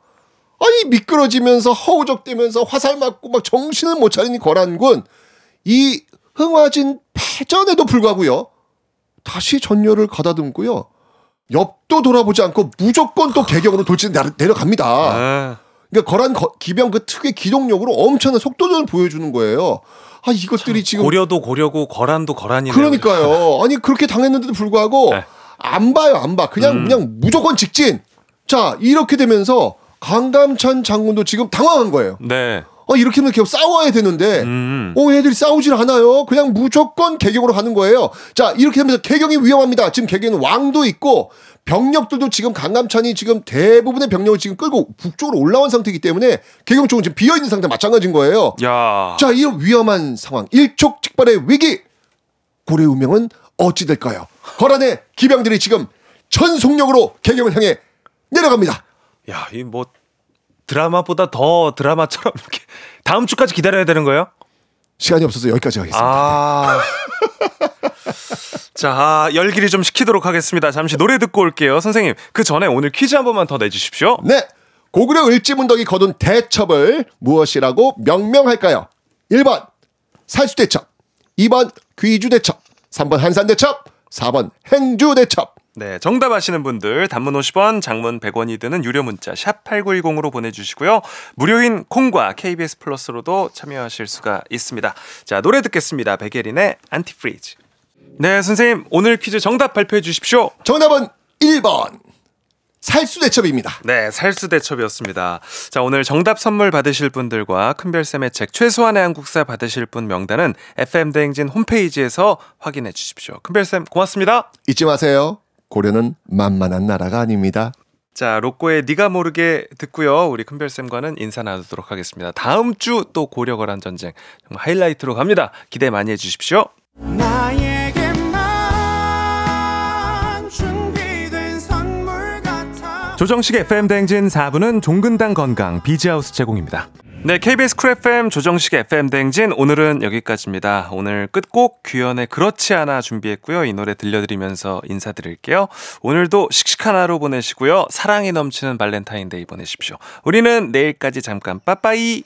아니 미끄러지면서 허우적대면서 화살 맞고 막 정신을 못 차리는 거란군. 이 흥화진 패전에도 불구하고요. 다시 전열을 가다듬고요. 옆도 돌아보지 않고 무조건 또 개경으로 돌진 내려갑니다. 그러니까 거란 거, 기병 그 특유의 기동력으로 엄청난 속도전을 보여주는 거예요. 아 이것들이 지금 고려도 고려고 거란도 거란이네요. 그러니까요. 아니 그렇게 당했는데도 불구하고 네. 안 봐요, 안 봐. 그냥 음. 그냥 무조건 직진. 자 이렇게 되면서 강감찬 장군도 지금 당황한 거예요. 네. 어, 이렇게는 계속 싸워야 되는데, 음. 어, 애들이 싸우질 않아요. 그냥 무조건 개경으로 가는 거예요. 자, 이렇게 하면서 개경이 위험합니다. 지금 개경은 왕도 있고, 병력들도 지금 강감찬이 지금 대부분의 병력을 지금 끌고 북쪽으로 올라온 상태이기 때문에, 개경 쪽은 지금 비어있는 상태 마찬가지인 거예요. 야. 자, 이 위험한 상황, 일촉즉발의 위기! 고래 운명은 어찌 될까요? 거란의 기병들이 지금 전속력으로 개경을 향해 내려갑니다. 야, 이 뭐, 드라마보다 더 드라마처럼 이렇게 다음 주까지 기다려야 되는 거예요? 시간이 없어서 여기까지 하겠습니다. 아... 자, 열기를 좀 식히도록 하겠습니다. 잠시 노래 듣고 올게요. 선생님, 그 전에 오늘 퀴즈 한 번만 더 내주십시오. 네, 고구려 을지문덕이 거둔 대첩을 무엇이라고 명명할까요? 일 번 살수대첩, 이 번 귀주대첩, 삼 번 한산대첩, 사 번 행주대첩. 네, 정답 아시는 분들 단문 오십 원, 장문 백 원이 드는 유료 문자 샵 팔구일공으로 보내주시고요. 무료인 콩과 케이비에스 플러스로도 참여하실 수가 있습니다. 자, 노래 듣겠습니다. 백예린의 안티프리즈. 네, 선생님 오늘 퀴즈 정답 발표해 주십시오. 정답은 일 번 살수대첩입니다. 네, 살수대첩이었습니다. 자, 오늘 정답 선물 받으실 분들과 큰별쌤의 책 최소한의 한국사 받으실 분 명단은 에프엠 대행진 홈페이지에서 확인해 주십시오. 큰별쌤 고맙습니다. 잊지 마세요. 고려는 만만한 나라가 아닙니다. 자, 로꼬의 네가 모르게 듣고요. 우리 큰별쌤과는 인사 나누도록 하겠습니다. 다음 주 또 고려 거란 전쟁 정말 하이라이트로 갑니다. 기대 많이 해주십시오. 나에게만 준비된 선물 같아. 조정식의 에프엠 대행진 사 부는 종근당 건강 비지하우스 제공입니다. 네, 케이비에스 쿨 에프엠 조정식 에프엠 대행진 오늘은 여기까지입니다. 오늘 끝곡 규현의 그렇지 않아 준비했고요. 이 노래 들려드리면서 인사드릴게요. 오늘도 씩씩한 하루 보내시고요. 사랑이 넘치는 발렌타인데이 보내십시오. 우리는 내일까지 잠깐 빠빠이.